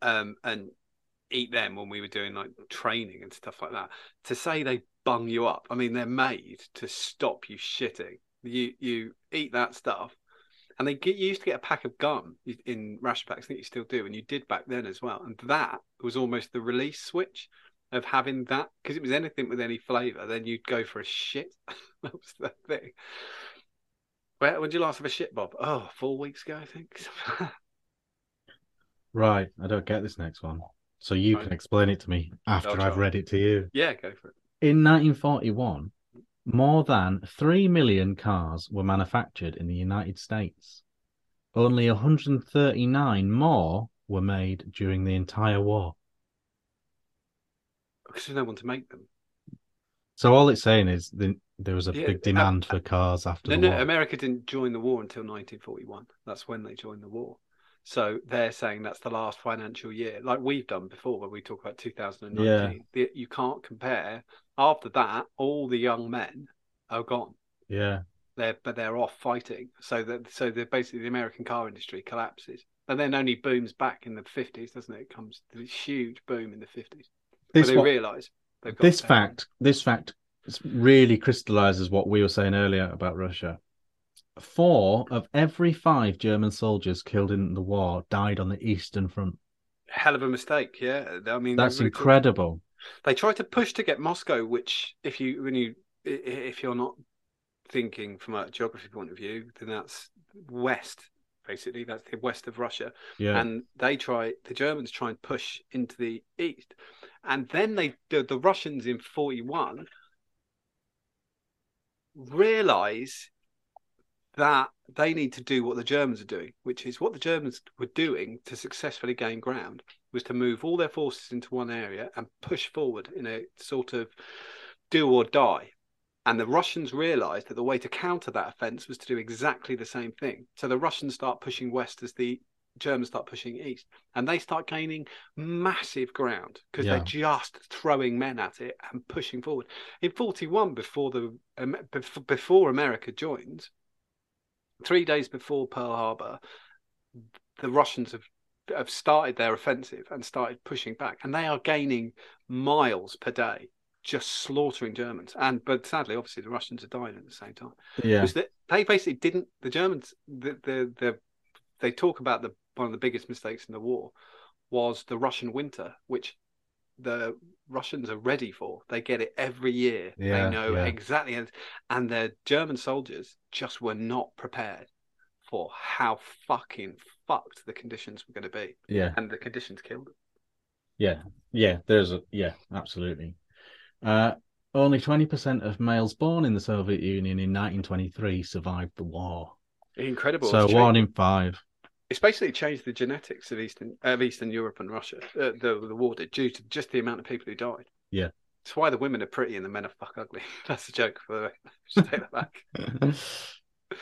and eat them when we were doing like training and stuff like that. To say they bung you up, I mean, they're made to stop you shitting. You eat that stuff, and you used to get a pack of gum in ration packs. I think you still do, and you did back then as well. And that was almost the release switch of having that, because it was anything with any flavour, then you'd go for a shit. That was the thing. When did you last have a shit, Bob? Oh, 4 weeks ago, I think. Right. I don't get this next one. So you can explain it to me after I've read it to you. Yeah, go for it. In 1941, more than 3 million cars were manufactured in the United States. Only 139 more were made during the entire war. Because there's no one to make them. So all it's saying is... There was a big demand for cars after the war. No, America didn't join the war until 1941. That's when they joined the war. So they're saying that's the last financial year, like we've done before when we talk about 2019. Yeah. You can't compare. After that, all the young men are gone. Yeah. They're off fighting. So basically the American car industry collapses. And then only booms back in the 50s, doesn't it? It comes to this huge boom in the 50s. They realise they've got this fact. It really crystallizes what we were saying earlier about Russia. 4 of every 5 German soldiers killed in the war died on the Eastern Front. Hell of a mistake, yeah. I mean, that's really incredible. They tried to push to get Moscow, which, if you're not thinking from a geography point of view, then that's west. Basically, that's the west of Russia. Yeah. And the Germans try and push into the east, and then the Russians in 1941. Realize that they need to do what the Germans are doing, which is what the Germans were doing to successfully gain ground, was to move all their forces into one area and push forward in a sort of do or die. And the Russians realized that the way to counter that offense was to do exactly the same thing. So the Russians start pushing west as the Germans start pushing east, and they start gaining massive ground because they're just throwing men at it and pushing forward. In 1941, before America joins, 3 days before Pearl Harbor, the Russians have started their offensive and started pushing back, and they are gaining miles per day, just slaughtering Germans. But sadly, obviously, the Russians are dying at the same time. Yeah, they basically didn't. The Germans, they talk about one of the biggest mistakes in the war was the Russian winter, which the Russians are ready for. They get it every year. Yeah, they know exactly. And the German soldiers just were not prepared for how fucking fucked the conditions were going to be. Yeah. And the conditions killed them. Yeah. Yeah. Absolutely. Only 20% of males born in the Soviet Union in 1923 survived the war. Incredible. So 1 in 5. It's basically changed the genetics of Eastern Europe and Russia. The war did, due to just the amount of people who died. Yeah, it's why the women are pretty and the men are fuck ugly. That's a joke, by the way. Just take that back.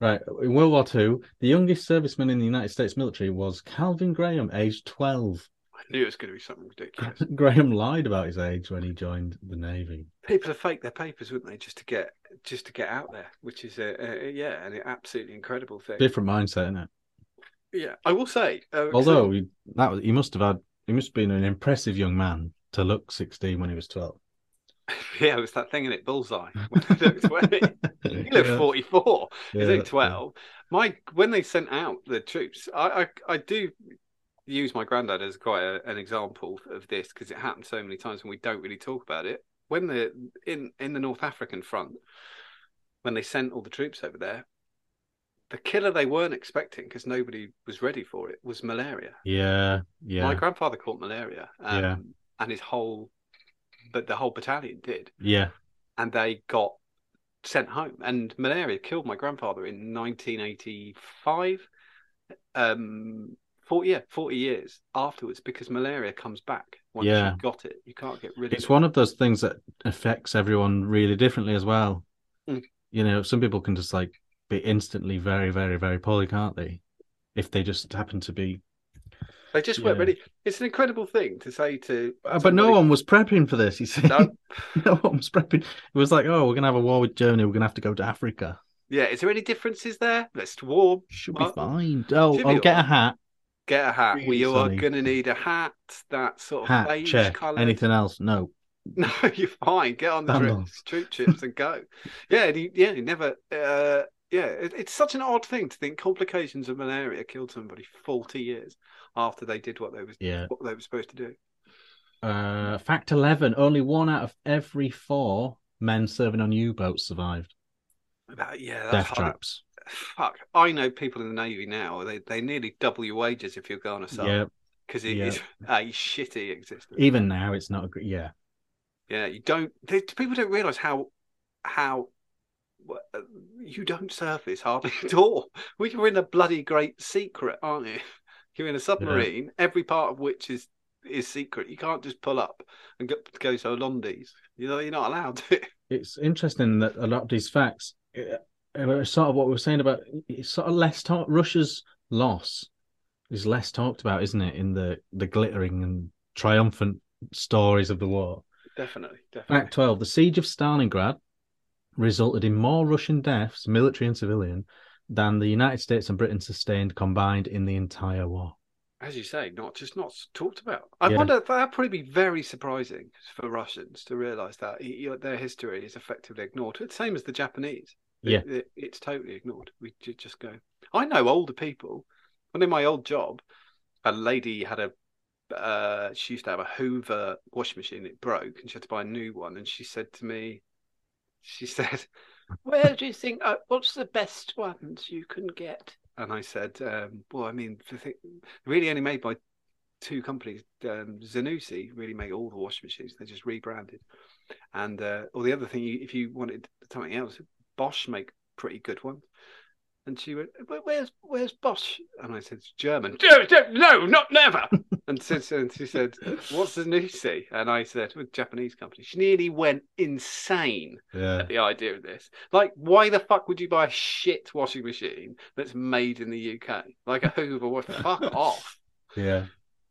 Right, in World War II, the youngest serviceman in the United States military was Calvin Graham, aged 12. I knew it was going to be something ridiculous. Graham lied about his age when he joined the Navy. People have faked their papers, wouldn't they, just to get out there, which is yeah, an absolutely incredible thing. Different mindset, isn't it? Yeah, I will say. Although he must have been an impressive young man to look 16 when he was 12. Yeah, it was that thing in it, bullseye. When he looked 20, he looked 44. Yeah, he looked 12. Yeah. When they sent out the troops, I do use my granddad as quite an example of this because it happened so many times and we don't really talk about it. When in the North African front, when they sent all the troops over there, the killer they weren't expecting because nobody was ready for it was malaria. Yeah, yeah. My grandfather caught malaria, and the whole battalion did. Yeah, and they got sent home. And malaria killed my grandfather in 1985. 40 years afterwards, because malaria comes back once you've got it. You can't get rid of it. It's one of those things that affects everyone really differently as well. Mm. You know, some people can just like be instantly very, very, very poorly, can't they? If they just happen to be. They just weren't ready. It's an incredible thing to say to... But no one was prepping for this, you see. No. No one was prepping. It was like, oh, we're going to have a war with Germany. We're going to have to go to Africa. Yeah, is there any differences there? Let's warm. Should be fine. Oh, get a hat. Get a hat. Really are going to need a hat, that sort of beige colour. Anything else? No. No, you're fine. Get on the troop chips and go. Yeah, you never... Yeah, it's such an odd thing to think complications of malaria killed somebody 40 years after they did what they were supposed to do. Fact 11, only 1 out of every 4 men serving on U-boats survived. Death traps. Fuck, I know people in the Navy now, they nearly double your wages if you're going to serve. Because it is a shitty existence. Even now, it's not a good... Yeah. Yeah, people don't realise how you don't surface hardly at all. We're in a bloody great secret, aren't you? You're in a submarine, every part of which is secret. You can't just pull up and go to Hollandaise. You know, you're not allowed to. It's interesting that a lot of these facts, sort of what we were saying about, it's sort of less talked. Russia's loss is less talked about, isn't it? In the glittering and triumphant stories of the war. Definitely. Fact 12: the siege of Stalingrad resulted in more Russian deaths, military and civilian, than the United States and Britain sustained combined in the entire war. As you say, not talked about. I wonder, that'd probably be very surprising for Russians to realise that their history is effectively ignored. It's the same as the Japanese. Yeah. It's totally ignored. We just go. I know older people. When in my old job, a lady had she used to have a Hoover washing machine. It broke and she had to buy a new one. And she said to me, she said, where do you think, what's the best ones you can get? And I said, well, I mean, really only made by 2 companies. Zanussi really make all the washing machines. They're just rebranded. And or the other thing, if you wanted something else, Bosch make pretty good ones. And she went, where's Bosch? And I said, it's German. No, not never. And she said, what's Zanussi? And I said, well, Japanese company. She nearly went insane at the idea of this. Like, why the fuck would you buy a shit washing machine that's made in the UK? Like a Hoover washing machine. Fuck off. Yeah.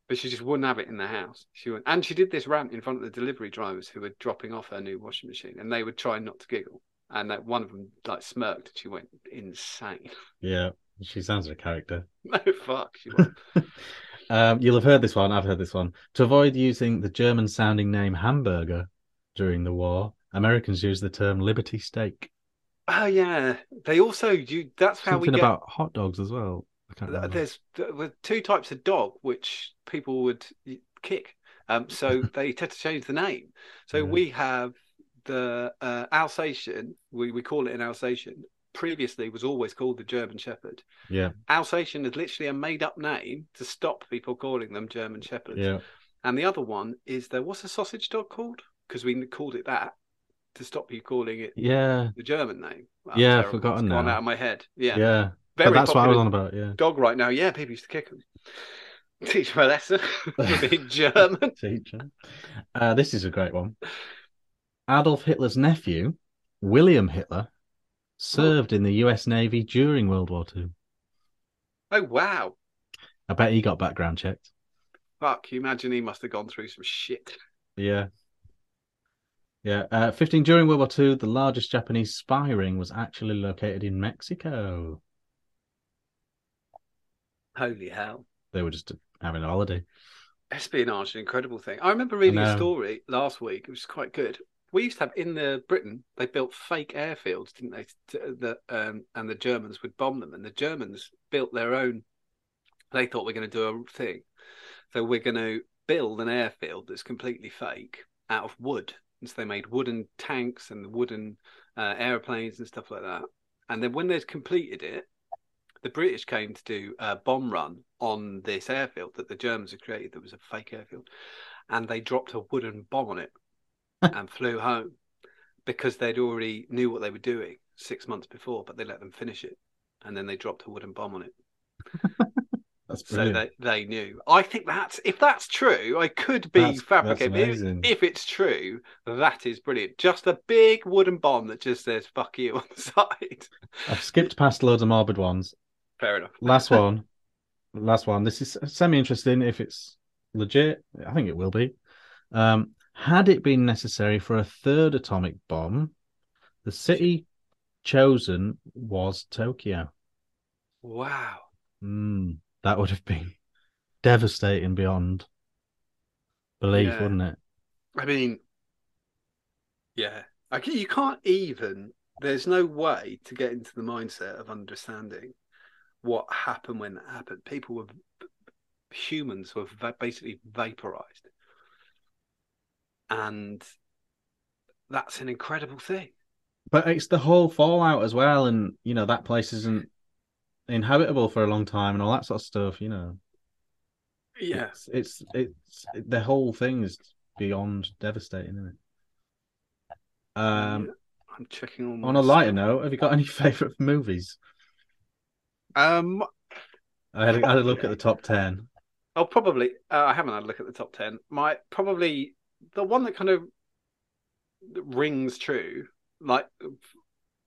But she just wouldn't have it in the house. And she did this rant in front of the delivery drivers who were dropping off her new washing machine. And they would try not to giggle. And that one of them like smirked and she went insane. Yeah, she sounds like a character. No, fuck, she won't. You'll have heard this one. I've heard this one. To avoid using the German-sounding name hamburger during the war, Americans used the term Liberty steak. Oh, yeah. They also... that's how something we get... about hot dogs as well. I can't remember. There were 2 types of dog which people would kick. So they had to change the name. So we have... The Alsatian, we call it an Alsatian, previously was always called the German Shepherd. Yeah. Alsatian is literally a made-up name to stop people calling them German Shepherds. Yeah. And the other one is what's a sausage dog called? Because we called it that to stop you calling it the German name. Well, yeah, I've forgotten that. It's gone out of my head. Yeah. Yeah. But that's what I was on about, dog right now. Yeah, people used to kick them. Teach them a lesson in German. Teach them. This is a great one. Adolf Hitler's nephew, William Hitler, served in the US Navy during World War II. Oh, wow. I bet he got background checked. Fuck, you imagine he must have gone through some shit. Yeah. Yeah. 15, during World War II, the largest Japanese spy ring was actually located in Mexico. Holy hell. They were just having a holiday. Espionage is an incredible thing. I remember reading a story last week. It was quite good. We used to have, in the Britain, they built fake airfields, didn't they? And the Germans would bomb them. And the Germans built their own. They thought we're going to do a thing. So we're going to build an airfield that's completely fake out of wood. And so they made wooden tanks and wooden airplanes and stuff like that. And then when they'd completed it, the British came to do a bomb run on this airfield that the Germans had created that was a fake airfield. And they dropped a wooden bomb on it and flew home because they'd already knew what they were doing 6 months before, but they let them finish it. And then they dropped a wooden bomb on it. That's brilliant. So they knew. I think that's, if that's true, I could be fabricating. If it's true, that is brilliant. Just a big wooden bomb that just says, fuck you on the side. I've skipped past loads of morbid ones. Fair enough. Last one. This is semi-interesting. If it's legit, I think it will be. Had it been necessary for a third atomic bomb, the city chosen was Tokyo. Wow. That would have been devastating beyond belief, wouldn't it? I mean, yeah. You can't even... There's no way to get into the mindset of understanding what happened when that happened. Humans were basically vaporized. And that's an incredible thing. But it's the whole fallout as well. And, you know, that place isn't inhabitable for a long time and all that sort of stuff, you know. Yeah. It's the whole thing is beyond devastating, isn't it? I'm checking all my on a lighter note, have you got any favourite movies? I had a look at the top 10. Oh, probably. I haven't had a look at the top 10. Probably the one that kind of rings true, like,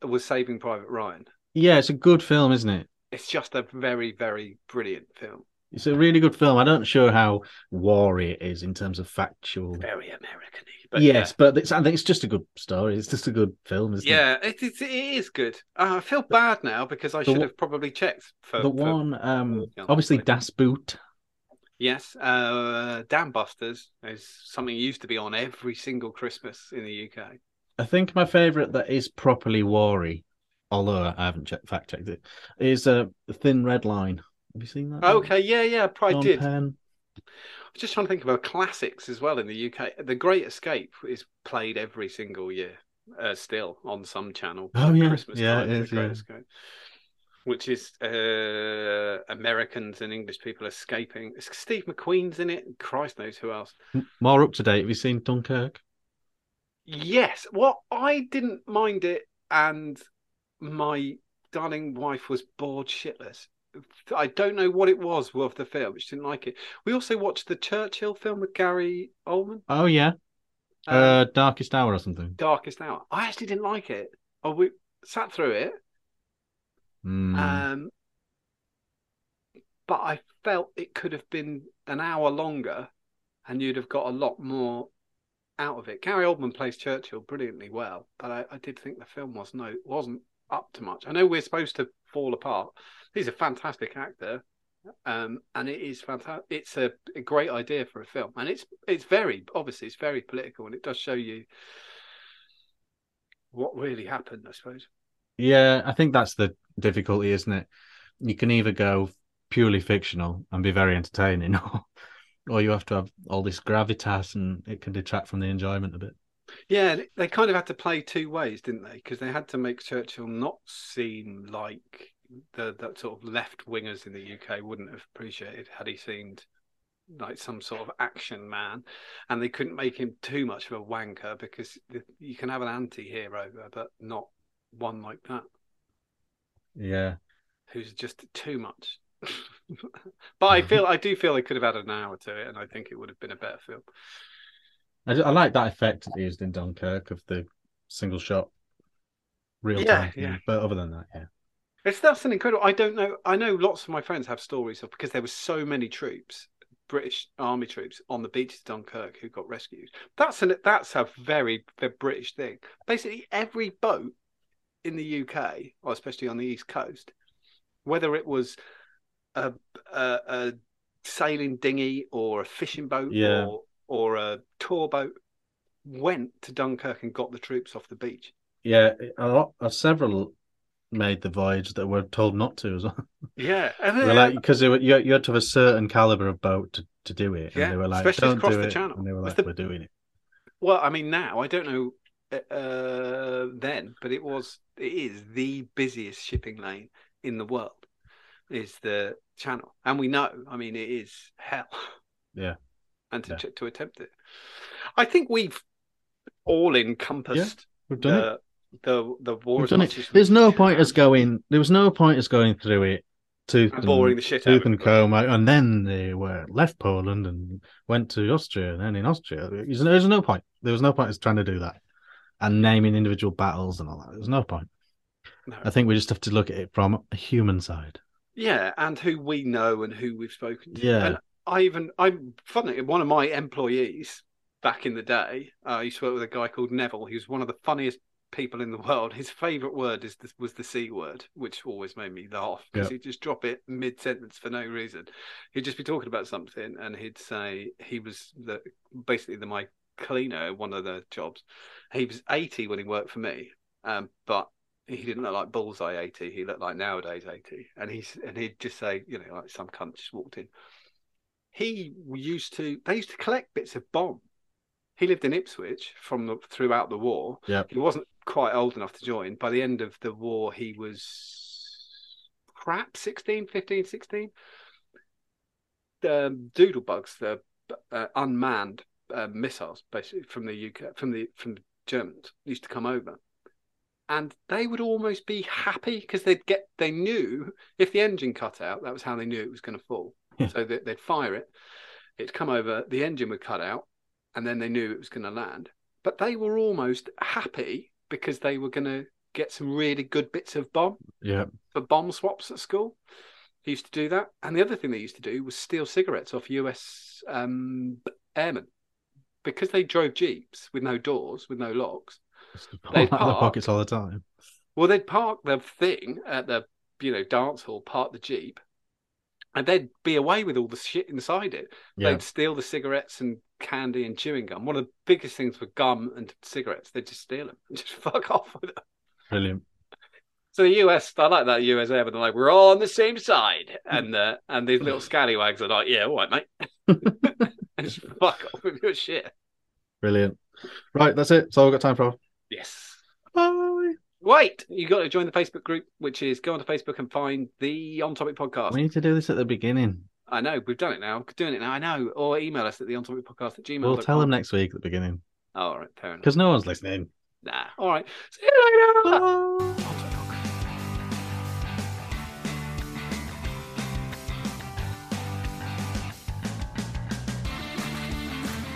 was Saving Private Ryan. Yeah, it's a good film, isn't it? It's just a very, very brilliant film. It's a really good film. I'm not sure how wary it is in terms of factual. Very American-y. But yes, but I think it's just a good story. It's just a good film, isn't it? Yeah, it is good. I feel bad now because I should have probably checked. Obviously, Das Boot. Yes, Dambusters is something that used to be on every single Christmas in the UK. I think my favourite that is properly wary, although I haven't fact-checked it, is Thin Red Line. Have you seen that? Okay, yeah, I probably did. Penn. I was just trying to think about classics as well in the UK. The Great Escape is played every single year, still, on some channel. Oh, yeah. Christmas time, it is, The Great Escape. Which is Americans and English people escaping. Steve McQueen's in it. Christ knows who else. More up-to-date, have you seen Dunkirk? Yes. Well, I didn't mind it, and my darling wife was bored shitless. I don't know what it was of the film. She didn't like it. We also watched the Churchill film with Gary Oldman. Oh, yeah. Darkest Hour or something. Darkest Hour. I actually didn't like it. We sat through it. But I felt it could have been an hour longer and you'd have got a lot more out of it. Gary Oldman plays Churchill brilliantly well, but I did think the film wasn't up to much. I know we're supposed to fall apart. He's a fantastic actor, and it is fantastic. It's a great idea for a film, and it's very political, and it does show you what really happened, I suppose. Yeah, I think that's the difficulty, isn't it? You can either go purely fictional and be very entertaining, or you have to have all this gravitas, and it can detract from the enjoyment a bit. Yeah, they kind of had to play two ways, didn't they? Because they had to make Churchill not seem like that sort of left-wingers in the UK wouldn't have appreciated had he seemed like some sort of action man. And they couldn't make him too much of a wanker, because you can have an anti-hero, but not one like that. Yeah. Who's just too much. But I do feel they could have added an hour to it, and I think it would have been a better film. I like that effect that they used in Dunkirk of the single shot real time. Yeah. But other than that, yeah. That's an incredible... I don't know. I know lots of my friends have stories of, because there were so many troops British army troops on the beach of Dunkirk who got rescued. That's a very British thing. Basically, every boat in the UK, or especially on the East Coast, whether it was a sailing dinghy or a fishing boat or a tour boat, went to Dunkirk and got the troops off the beach. Yeah, a lot, several made the voyage that were told not to as well. Yeah, because like, you had to have a certain caliber of boat to do it. And yeah, they were like, especially across the channel. And they were like, we're doing it. Well, I mean, now I don't know. Then, but it is the busiest shipping lane in the world, is the channel, and we know. I mean, it is hell. Yeah, and to attempt it, I think we've all encompassed. Yeah, we've done it. The war. We've done it. There was no point us going through it. Tooth and comb, and then they left Poland and went to Austria, and then in Austria, there's no point. There was no point us trying to do that. And naming individual battles and all that. There's no point. No. I think we just have to look at it from a human side. Yeah, and who we know and who we've spoken to. Yeah. And funny, one of my employees back in the day, I used to work with a guy called Neville. He was one of the funniest people in the world. His favourite word was the C word, which always made me laugh because he'd just drop it mid-sentence for no reason. He'd just be talking about something and he'd say he was my cleaner, one of the jobs. He was 80 when he worked for me, but he didn't look like bullseye 80. He looked like nowadays 80, and he'd just say, like some cunt just walked in. They used to collect bits of bomb. He lived in Ipswich throughout the war. Yep. He wasn't quite old enough to join. By the end of the war, he was 16. The doodlebugs, the unmanned missiles, basically from the UK, from the Germans, used to come over, and they would almost be happy because they knew if the engine cut out, that was how they knew it was going to fall. Yeah. So they'd fire it, it'd come over, the engine would cut out, and then they knew it was going to land. But they were almost happy because they were going to get some really good bits of bomb. Yeah, for bomb swaps at school. They used to do that, and the other thing they used to do was steal cigarettes off US airmen. Because they drove Jeeps with no doors, with no locks, they'd park their pockets all the time. Well, they'd park the thing at the dance hall, park the Jeep, and they'd be away with all the shit inside it. Yeah. They'd steal the cigarettes and candy and chewing gum. One of the biggest things were gum and cigarettes. They'd just steal them and just fuck off with them. Brilliant. So the US, I like that US air, but they're like, we're all on the same side, and these little scallywags are like, yeah, all right, mate. Just fuck off with your shit. Brilliant. Right, that's it. That's all we've got time for. Yes. Bye. Wait, you got to join the Facebook group, which is go onto Facebook and find the On Topic Podcast. We need to do this at the beginning. I know. We've done it now. We're doing it now. I know. Or email us at the ontopicpodcast@gmail.com. We'll tell them next week at the beginning. All right, fair enough. Because no one's listening. Nah. All right. See you later. Bye.